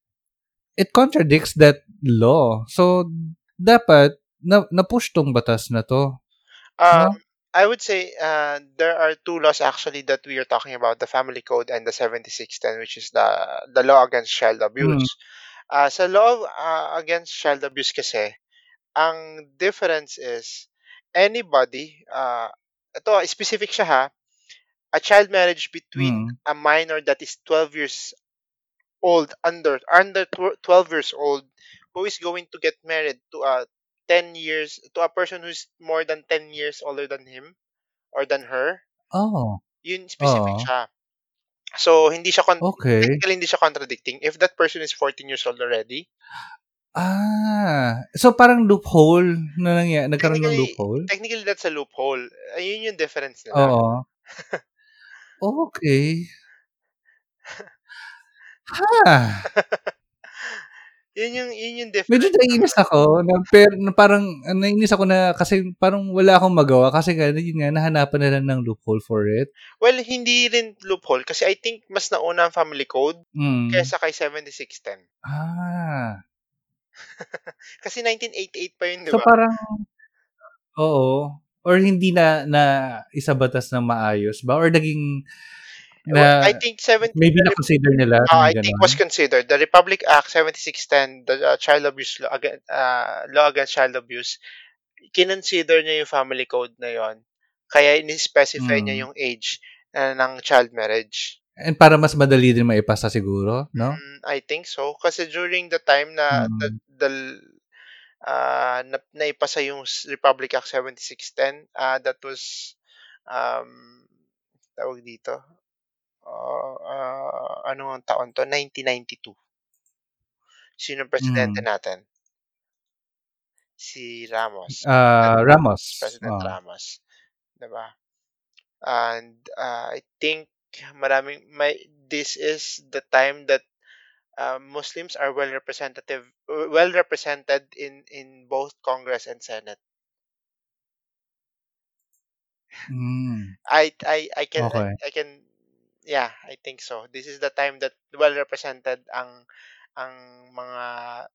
contradicts that law. So dapat na push tong batas na to. I would say there are two laws actually that we are talking about, the Family Code and the 7610, which is the law against child abuse. Sa law against child abuse kasi, Ang difference is, anybody, ito, specific siya ha, a child marriage between a minor that is 12 years old, under 12 years old, who is going to get married to a 10 years, to a person who is more than 10 years older than him or than her. Oh. Yun, specific siya. So, hindi siya technically hindi siya contradicting if that person is 14 years old already. Ah, so parang loophole na nagkaroon ng loophole? Technically, that's a loophole. Ayun yung difference nila. Oo. Okay. Ha! Yun yung difference. Medyo nainis ako. Parang nainis ako na kasi parang wala akong magawa kasi yun nga, nahanapan na lang ng loophole for it. Well, hindi rin loophole kasi I think mas nauna ang family code kaysa kay 7610. Ah. Kasi 1988 pa yun, di ba? So parang, oo. Or hindi na isabatas ng maayos ba? Or naging, na, I think maybe na-consider nila. I think was considered. The Republic Act 7610, the child abuse law against child abuse, kinonsider niya yung family code na yon. Kaya in-specify niya yung age ng child marriage. And para mas madali din maipasa siguro, no? I think so. Kasi during the time na naipasa yung Republic Act 7610, that was tawag dito. Ano ang taon to? 1992. Sino presidente natin? Si Ramos. Ramos. President Ramos. Diba? And I think this is the time that Muslims are well represented in both Congress and Senate. I think so. This is the time that well represented ang mga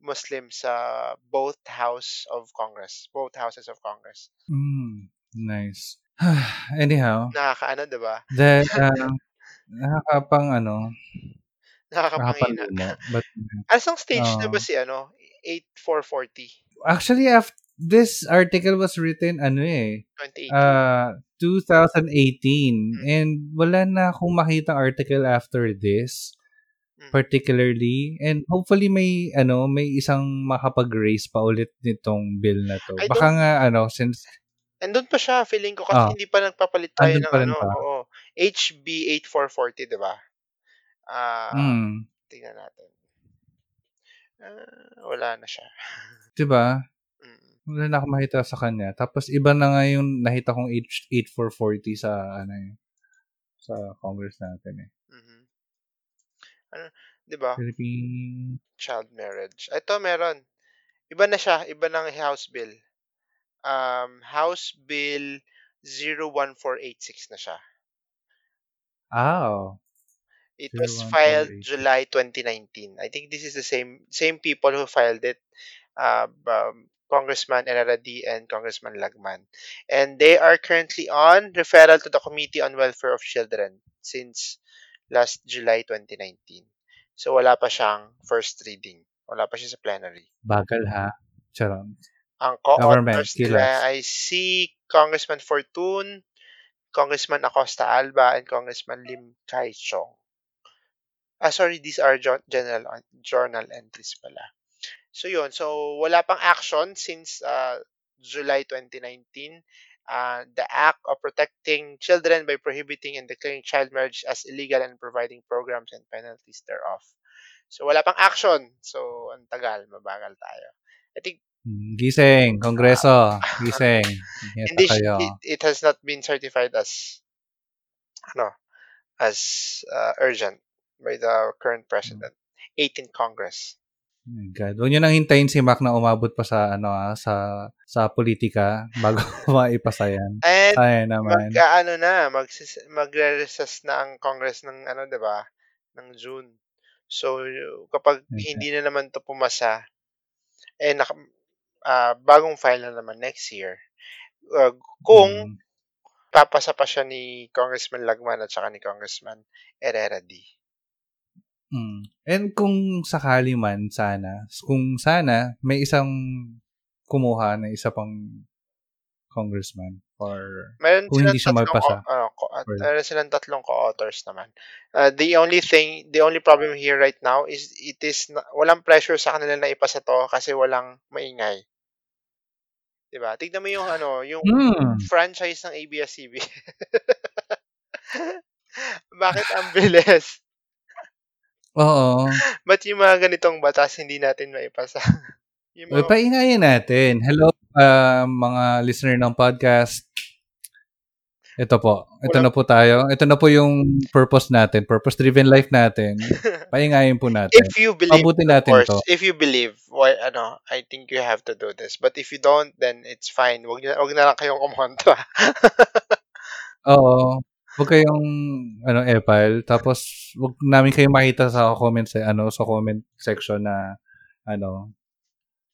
Muslims sa both houses of Congress. Nice. Anyhow, nakakaano, 'di ba? That nakakapangina. But asang stage na ba si 8440? Actually, this article was written 2018 and wala na akong makitang article after this particularly, and hopefully may isang makapag-raise pa ulit nitong bill na to. Baka nga since andun pa siya, feeling ko, kasi hindi pa nagpapalit tayo ng HB 8440, diba? Tingnan natin. Wala na siya. Diba? Wala na ako makita sa kanya. Tapos iba na nga yung nahita kong H8440 sa Congress natin eh. Mm-hmm. Diba? Philippine child marriage. Ito meron. Iba na siya. Iba ng House Bill. House Bill 01486 na siya. Oh. It was filed July 2019. I think this is the same people who filed it. Congressman Herrera-Dy and Congressman Lagman. And they are currently on referral to the Committee on Welfare of Children since last July 2019. So wala pa siyang first reading. Wala pa siya sa plenary. Bagal ha. Charot. Ang co-authors nila ay si Congressman Fortun, Congressman Acosta-Alba, and Congressman Lim Kai-Chong. Sorry, these are journal entries pala. So yun, so wala pang action since July 2019. The Act of Protecting Children by Prohibiting and Declaring Child Marriage as Illegal and Providing Programs and Penalties thereof. So wala pang action. So ang tagal, mabagal tayo. I think gising, Kongreso, gising. It has not been certified as urgent by the current president, 18th Congress. Oh my God. Huwag nyo nang hintayin si Mac na umabot pa sa sa politika bago maipasa yan. And magre-recess na ang Congress ng diba? Ng June. So kapag hindi na naman to pumasa, bagong file na naman next year. Kung papasa pa siya ni Congressman Lagman at saka ni Congressman Herrera-Dy. And kung sakali man, sana may isang kumuha ng isa pang congressman or meron kung hindi siya magpasa. Meron silang tatlong co-authors naman. The only problem here right now is walang pressure sa kanila na ipasa to kasi walang maingay. Diba? Tignan mo yung franchise ng ABS-CBN. Bakit ang bilis? Oo. Ba't yung mga ganitong batas hindi natin maipasa? Paingayin natin. Hello, mga listener ng podcast. Ito po. Ito na po tayo. Ito na po yung purpose natin. Purpose-driven life natin. Paingayin po natin. If you believe, pabutin natin of course, to. If you believe, I think you have to do this. But if you don't, then it's fine. Huwag na lang kayong kumontra. Oo. Huwag kayong epal. Tapos, huwag namin kayong makita sa comment section na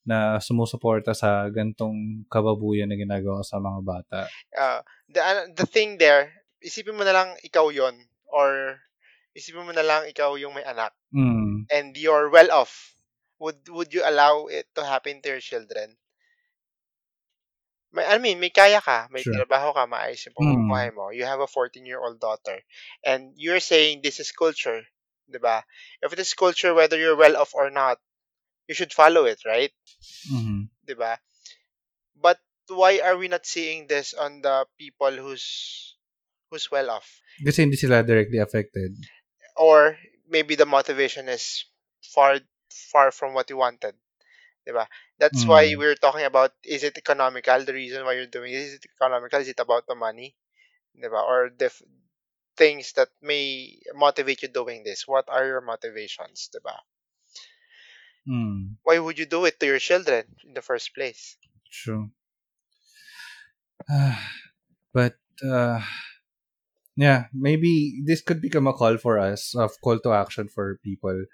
na sumusuporta sa gantong kababuyan na ginagawa sa mga bata. The thing there, isipin mo na lang ikaw yon or isipin mo na lang ikaw yung may anak. Mm. And you're well off. Would you allow it to happen to your children? May kaya ka, may trabaho ka, maayos yung pamumuhay mo. You have a 14-year-old daughter. And you're saying this is culture, di ba? If it is culture, whether you're well off or not, you should follow it, right? Mm-hmm. Diba? But why are we not seeing this on the people who's well off? Kasi hindi sila directly affected. Or maybe the motivation is far from what you wanted. Diba? That's why we're talking about, is it economical? The reason why you're doing it, is it economical? Is it about the money? Diba? Or the things that may motivate you doing this? What are your motivations? Diba? Mm. Why would you do it to your children in the first place? True. But maybe this could become a call for us, a call to action for people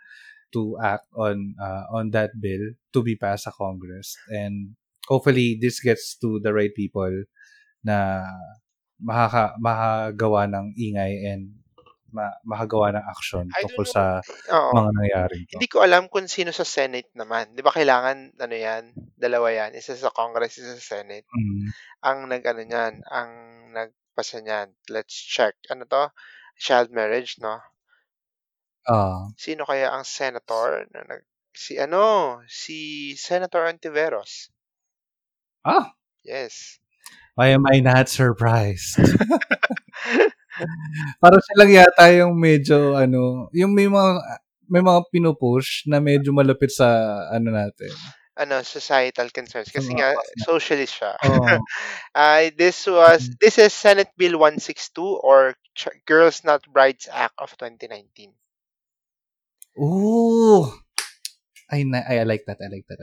to act on that bill to be passed sa Congress. And hopefully this gets to the right people na mahagawa ng ingay and mahagawa ng action tungkol sa mga nangyaring to. Hindi ko alam kung sino sa Senate naman. Di ba kailangan, dalawa yan. Isa sa Congress, isa sa Senate. Mm-hmm. Ang nagpasa niyan. Let's check. Ano to? Child marriage, no? Sino kaya ang senator? Si Senator Hontiveros. Ah? Yes. Why am I not surprised? Parang siya lang yata yung medyo yung may mga pinupush na medyo malapit sa natin. Societal concerns kasi socialist siya. Oh. This is Senate Bill 162 or Girls Not Brides Act of 2019. Ooh. I like that. I like that.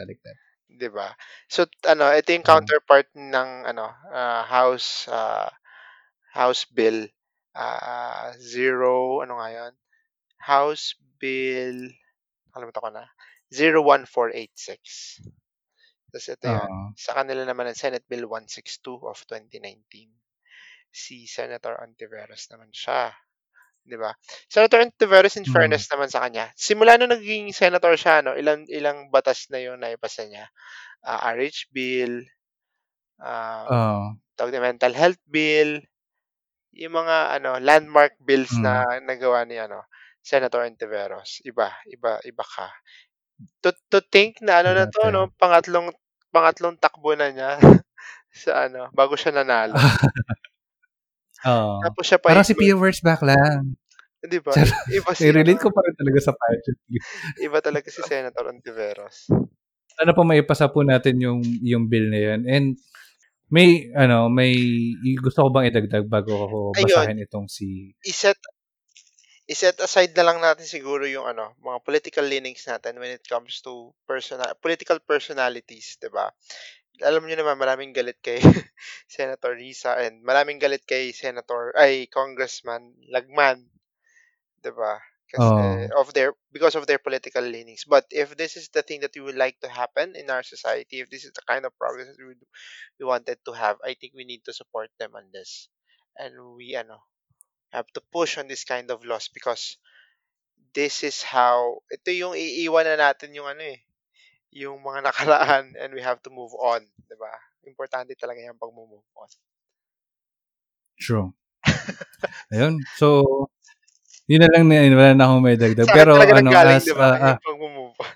'Di ba? So ito yung counterpart ng House Bill House Bill, kalimutan ko na, 01486. Tapos ito yun. Sa kanila naman ang Senate Bill 162 of 2019. Si Senator Hontiveros naman siya. Diba? Senator Hontiveros, in fairness naman sa kanya, simula nung naging senator siya, ilang batas na yun naipasa niya. RH Bill, tawag na Mental Health Bill, yung mga landmark bills na nagawa ni Senator Hontiveros. Iba ka. To think na pangatlong takbo na niya sa bago siya nanalo. Tapos siya pa. Parang si Pia Words back lang. Hindi ba? I-relate ko pa rin talaga sa pageant. Iba talaga si Senator Hontiveros. Sana pa maipasa po natin yung bill na yun. And may gusto ko bang idagdag bago ako basahin itong si... I-set aside na lang natin siguro yung mga political leanings natin when it comes to political personalities, diba? Alam nyo naman, maraming galit kay Senator Risa and maraming galit kay Congressman Lagman, diba? Kasi because of their political leanings. But if this is the thing that we would like to happen in our society, if this is the kind of progress that we wanted to have, I think we need to support them on this. And we have to push on this kind of laws because this is how, ito yung iiwanan natin yung yung mga nakaraan and we have to move on, diba? Importante talaga yung pag-move on. True. Ayun. So, yun na lang, wala na akong may dagdag. Pero ano, as... Diba? Pag-move on.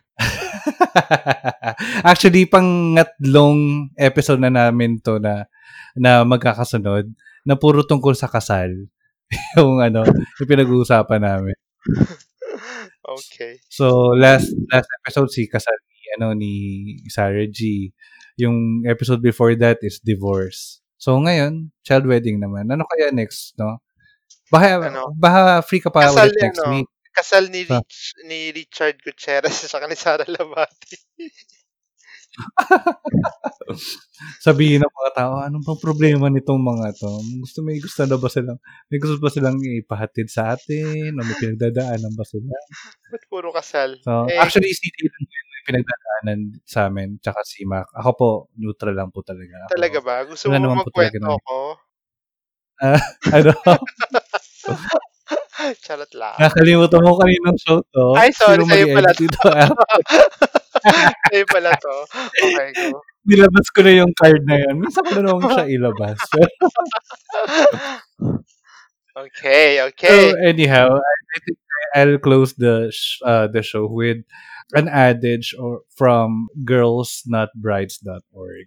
Actually, pangatlong episode na namin to na magkakasunod na puro tungkol sa kasal. Yung ano, yung pinag-uusapan namin. Okay. So, last episode si kasal ni Sarah G. Yung episode before that is divorce. So, ngayon, child wedding naman. Ano kaya next, no? Baka free ka pa kasal ulit next week. Kasal ni Richard Gutierrez sa ni Sara Labate. Sabihin ng mga tao, anong pang problema nitong mga to? May gusto ba silang ipahatid sa atin? O may pinagdadaanan ba sila? Ba't puro kasal? So, actually, si Dylan mo yung pinagdadaanan sa amin, tsaka si Mac. Ako po, neutral lang po talaga. Ako, talaga ba? Gusto mo magkwento ako? Ano? Charot lang. Nakalimutan mo kaninang show to. Ay, sorry. Sa'yo pala to. Sa'yo pala to. Okay, go. Nilabas ko na yung card na yan. Minsan ko na naman siya ilabas. Okay. So, anyhow, I think I'll close the show with an adage from girlsnotbrides.org.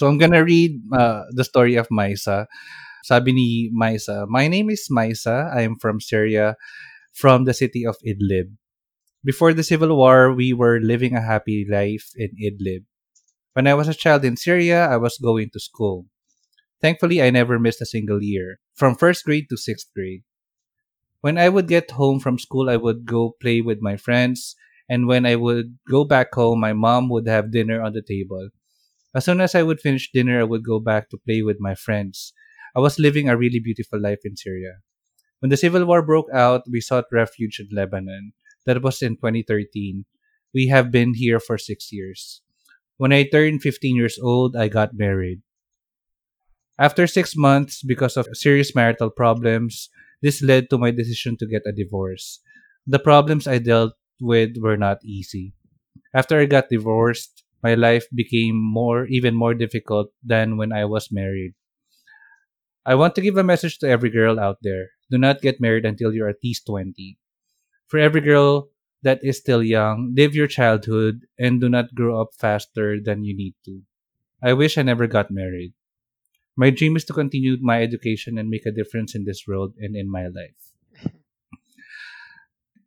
So, I'm gonna read the story of Maisa. Sabi ni Maisa, "My name is Maisa. I am from Syria, from the city of Idlib. Before the civil war, we were living a happy life in Idlib. When I was a child in Syria, I was going to school. Thankfully, I never missed a single year, from first grade to sixth grade. When I would get home from school, I would go play with my friends, and when I would go back home, my mom would have dinner on the table. As soon as I would finish dinner, I would go back to play with my friends. I was living a really beautiful life in Syria. When the civil war broke out, we sought refuge in Lebanon. That was in 2013. We have been here for 6 years. When I turned 15 years old, I got married. After 6 months, because of serious marital problems, this led to my decision to get a divorce. The problems I dealt with were not easy. After I got divorced, my life became even more difficult than when I was married. I want to give a message to every girl out there. Do not get married until you're at least 20. For every girl that is still young, live your childhood and do not grow up faster than you need to. I wish I never got married. My dream is to continue my education and make a difference in this world and in my life."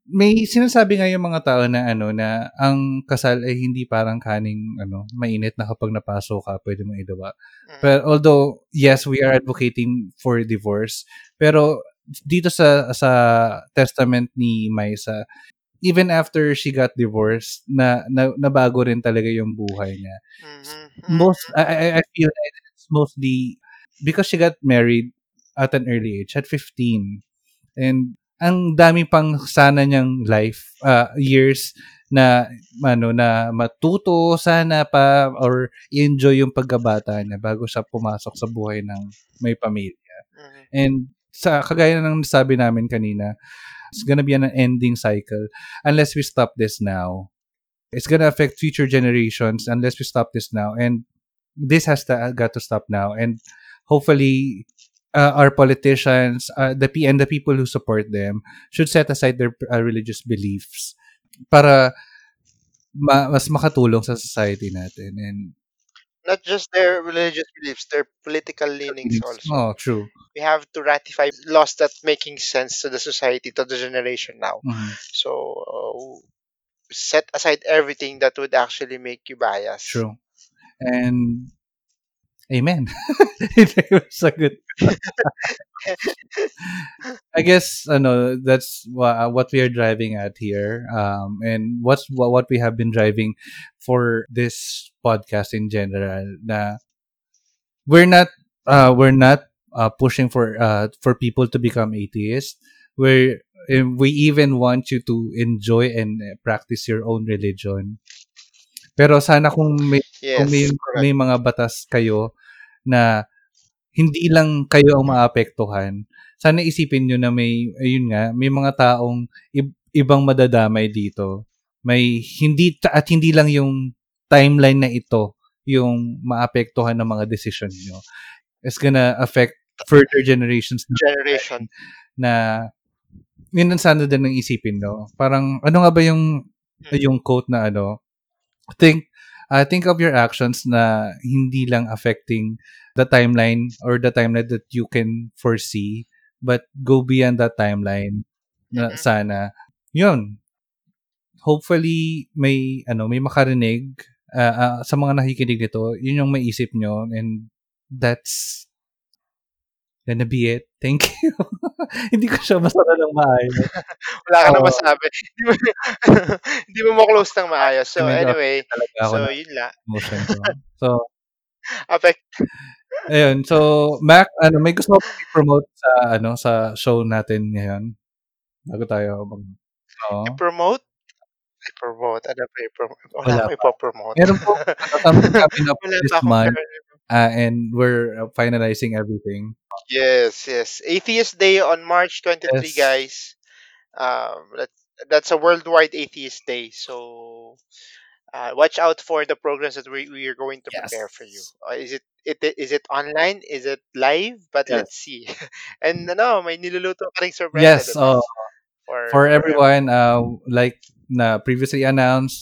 May sinasabi nga yung mga tao na na ang kasal ay hindi parang kaning mainit na kapag napasok ka pwede mong idawa. Pero although yes, we are advocating for divorce, pero dito sa testament ni Maisa, even after she got divorced, na nabago rin talaga yung buhay niya. I feel like it's mostly because she got married at an early age, at 15. And ang dami pang sana niyang life years na na matuto sana pa or enjoy yung pagkabata niya bago siya pumasok sa buhay ng may pamilya. And sa kagaya ng sabi namin kanina, it's gonna be an ending cycle unless we stop this now. It's gonna affect future generations unless we stop this now, and this has got to stop now. And hopefully our politicians, the people who support them, should set aside their religious beliefs para mas makatulong sa society natin. And not just their religious beliefs, their political leanings also. Oh, true. We have to ratify laws that making sense to the society, to the generation now. Mm-hmm. So set aside everything that would actually make you biased. True. And amen. It was so good. I guess that's what we are driving at here, and what's what we have been driving for this podcast in general. Na we're not pushing for people to become atheists. We even want you to enjoy and practice your own religion. Pero sana kung may mga batas kayo na hindi lang kayo ang maapektuhan, sana isipin nyo na may mga taong ibang madadamay dito. may hindi at hindi lang yung timeline na ito yung maapektuhan ng mga decision nyo. It's gonna affect further generations na yun ang sana din ng isipin, no? Parang ano nga ba yung quote na ano, think of your actions na hindi lang affecting the timeline that you can foresee, but go beyond that timeline. Na sana yun, hopefully may makarinig sa mga nakikinig nito, yun yung maiisip nyo, and that's gonna be it. Thank you. Hindi ko siya masara ng maayos. Wala ka na masabi. Hindi mo close ng maayos. So, anyway. So, yun lang. So, affect. Ayun. So, Mac, may gusto ko i-promote sa show natin ngayon? Bago tayo. I-promote? Ano ba i-promote? Wala ko ipopromote. Meron po. Coming up this month. And we're finalizing everything. Yes. Atheist Day on March 23, yes. Guys. That's a worldwide Atheist Day. So watch out for the programs that we are going to prepare for you. Is it online? Is it live? But let's see. And may niluluto pa ring surprise. Yes. For everyone, like na previously announced,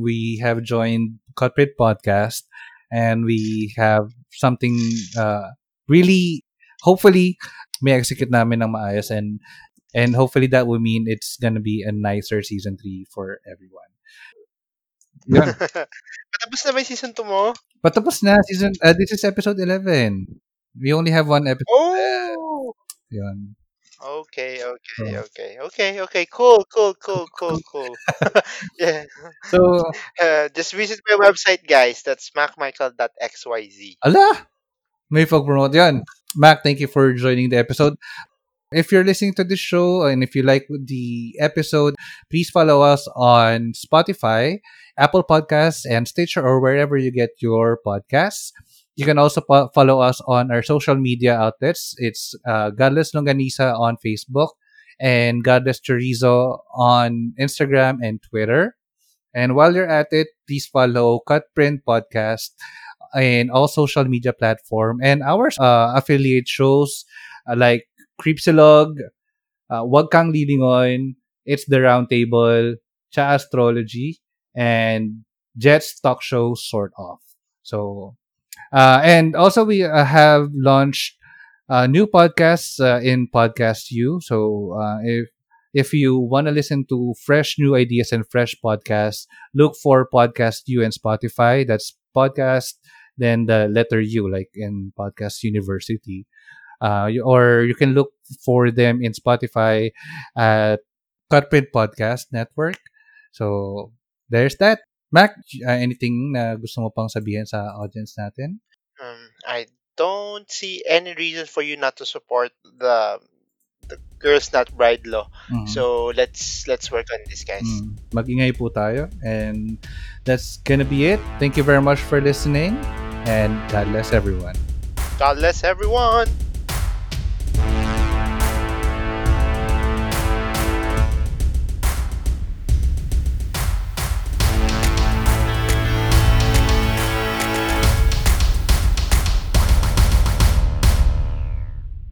we have joined Cutprint Podcast. And we have something really, hopefully, may execute namin ng maayos. And hopefully that will mean it's going to be a nicer season 3 for everyone. Yun. Patapos na ba yung season 2 mo? Patapos na. This is episode 11. We only have one episode. Oh! Yun. Okay. Cool. Yeah. So, just visit my website, guys. That's macmichael.xyz. Ala! May pag-promote yan. Mac, thank you for joining the episode. If you're listening to this show and if you like the episode, please follow us on Spotify, Apple Podcasts, and Stitcher, or wherever you get your podcasts. You can also follow us on our social media outlets. It's Godless Longganisa on Facebook and Godless Chorizo on Instagram and Twitter. And while you're at it, please follow Cutprint Podcast in all social media platforms and our affiliate shows like Creepsilog, Wag Kang Lilingon, It's the Roundtable, Cha Astrology, and Jet's Talk Show Sort Off. So... and also, we have launched new podcasts in Podcast U. So, if you want to listen to fresh new ideas and fresh podcasts, look for Podcast U and Spotify. That's podcast, then the letter U, like in Podcast University. Or you can look for them in Spotify at Cutprint Podcast Network. So, there's that. Mac, anything na gusto mo pang sabihin sa audience natin? I don't see any reason for you not to support the Girls Not Bride law. Mm-hmm. So let's work on this, guys. Mag-ingay po tayo, and that's gonna be it. Thank you very much for listening, and God bless everyone.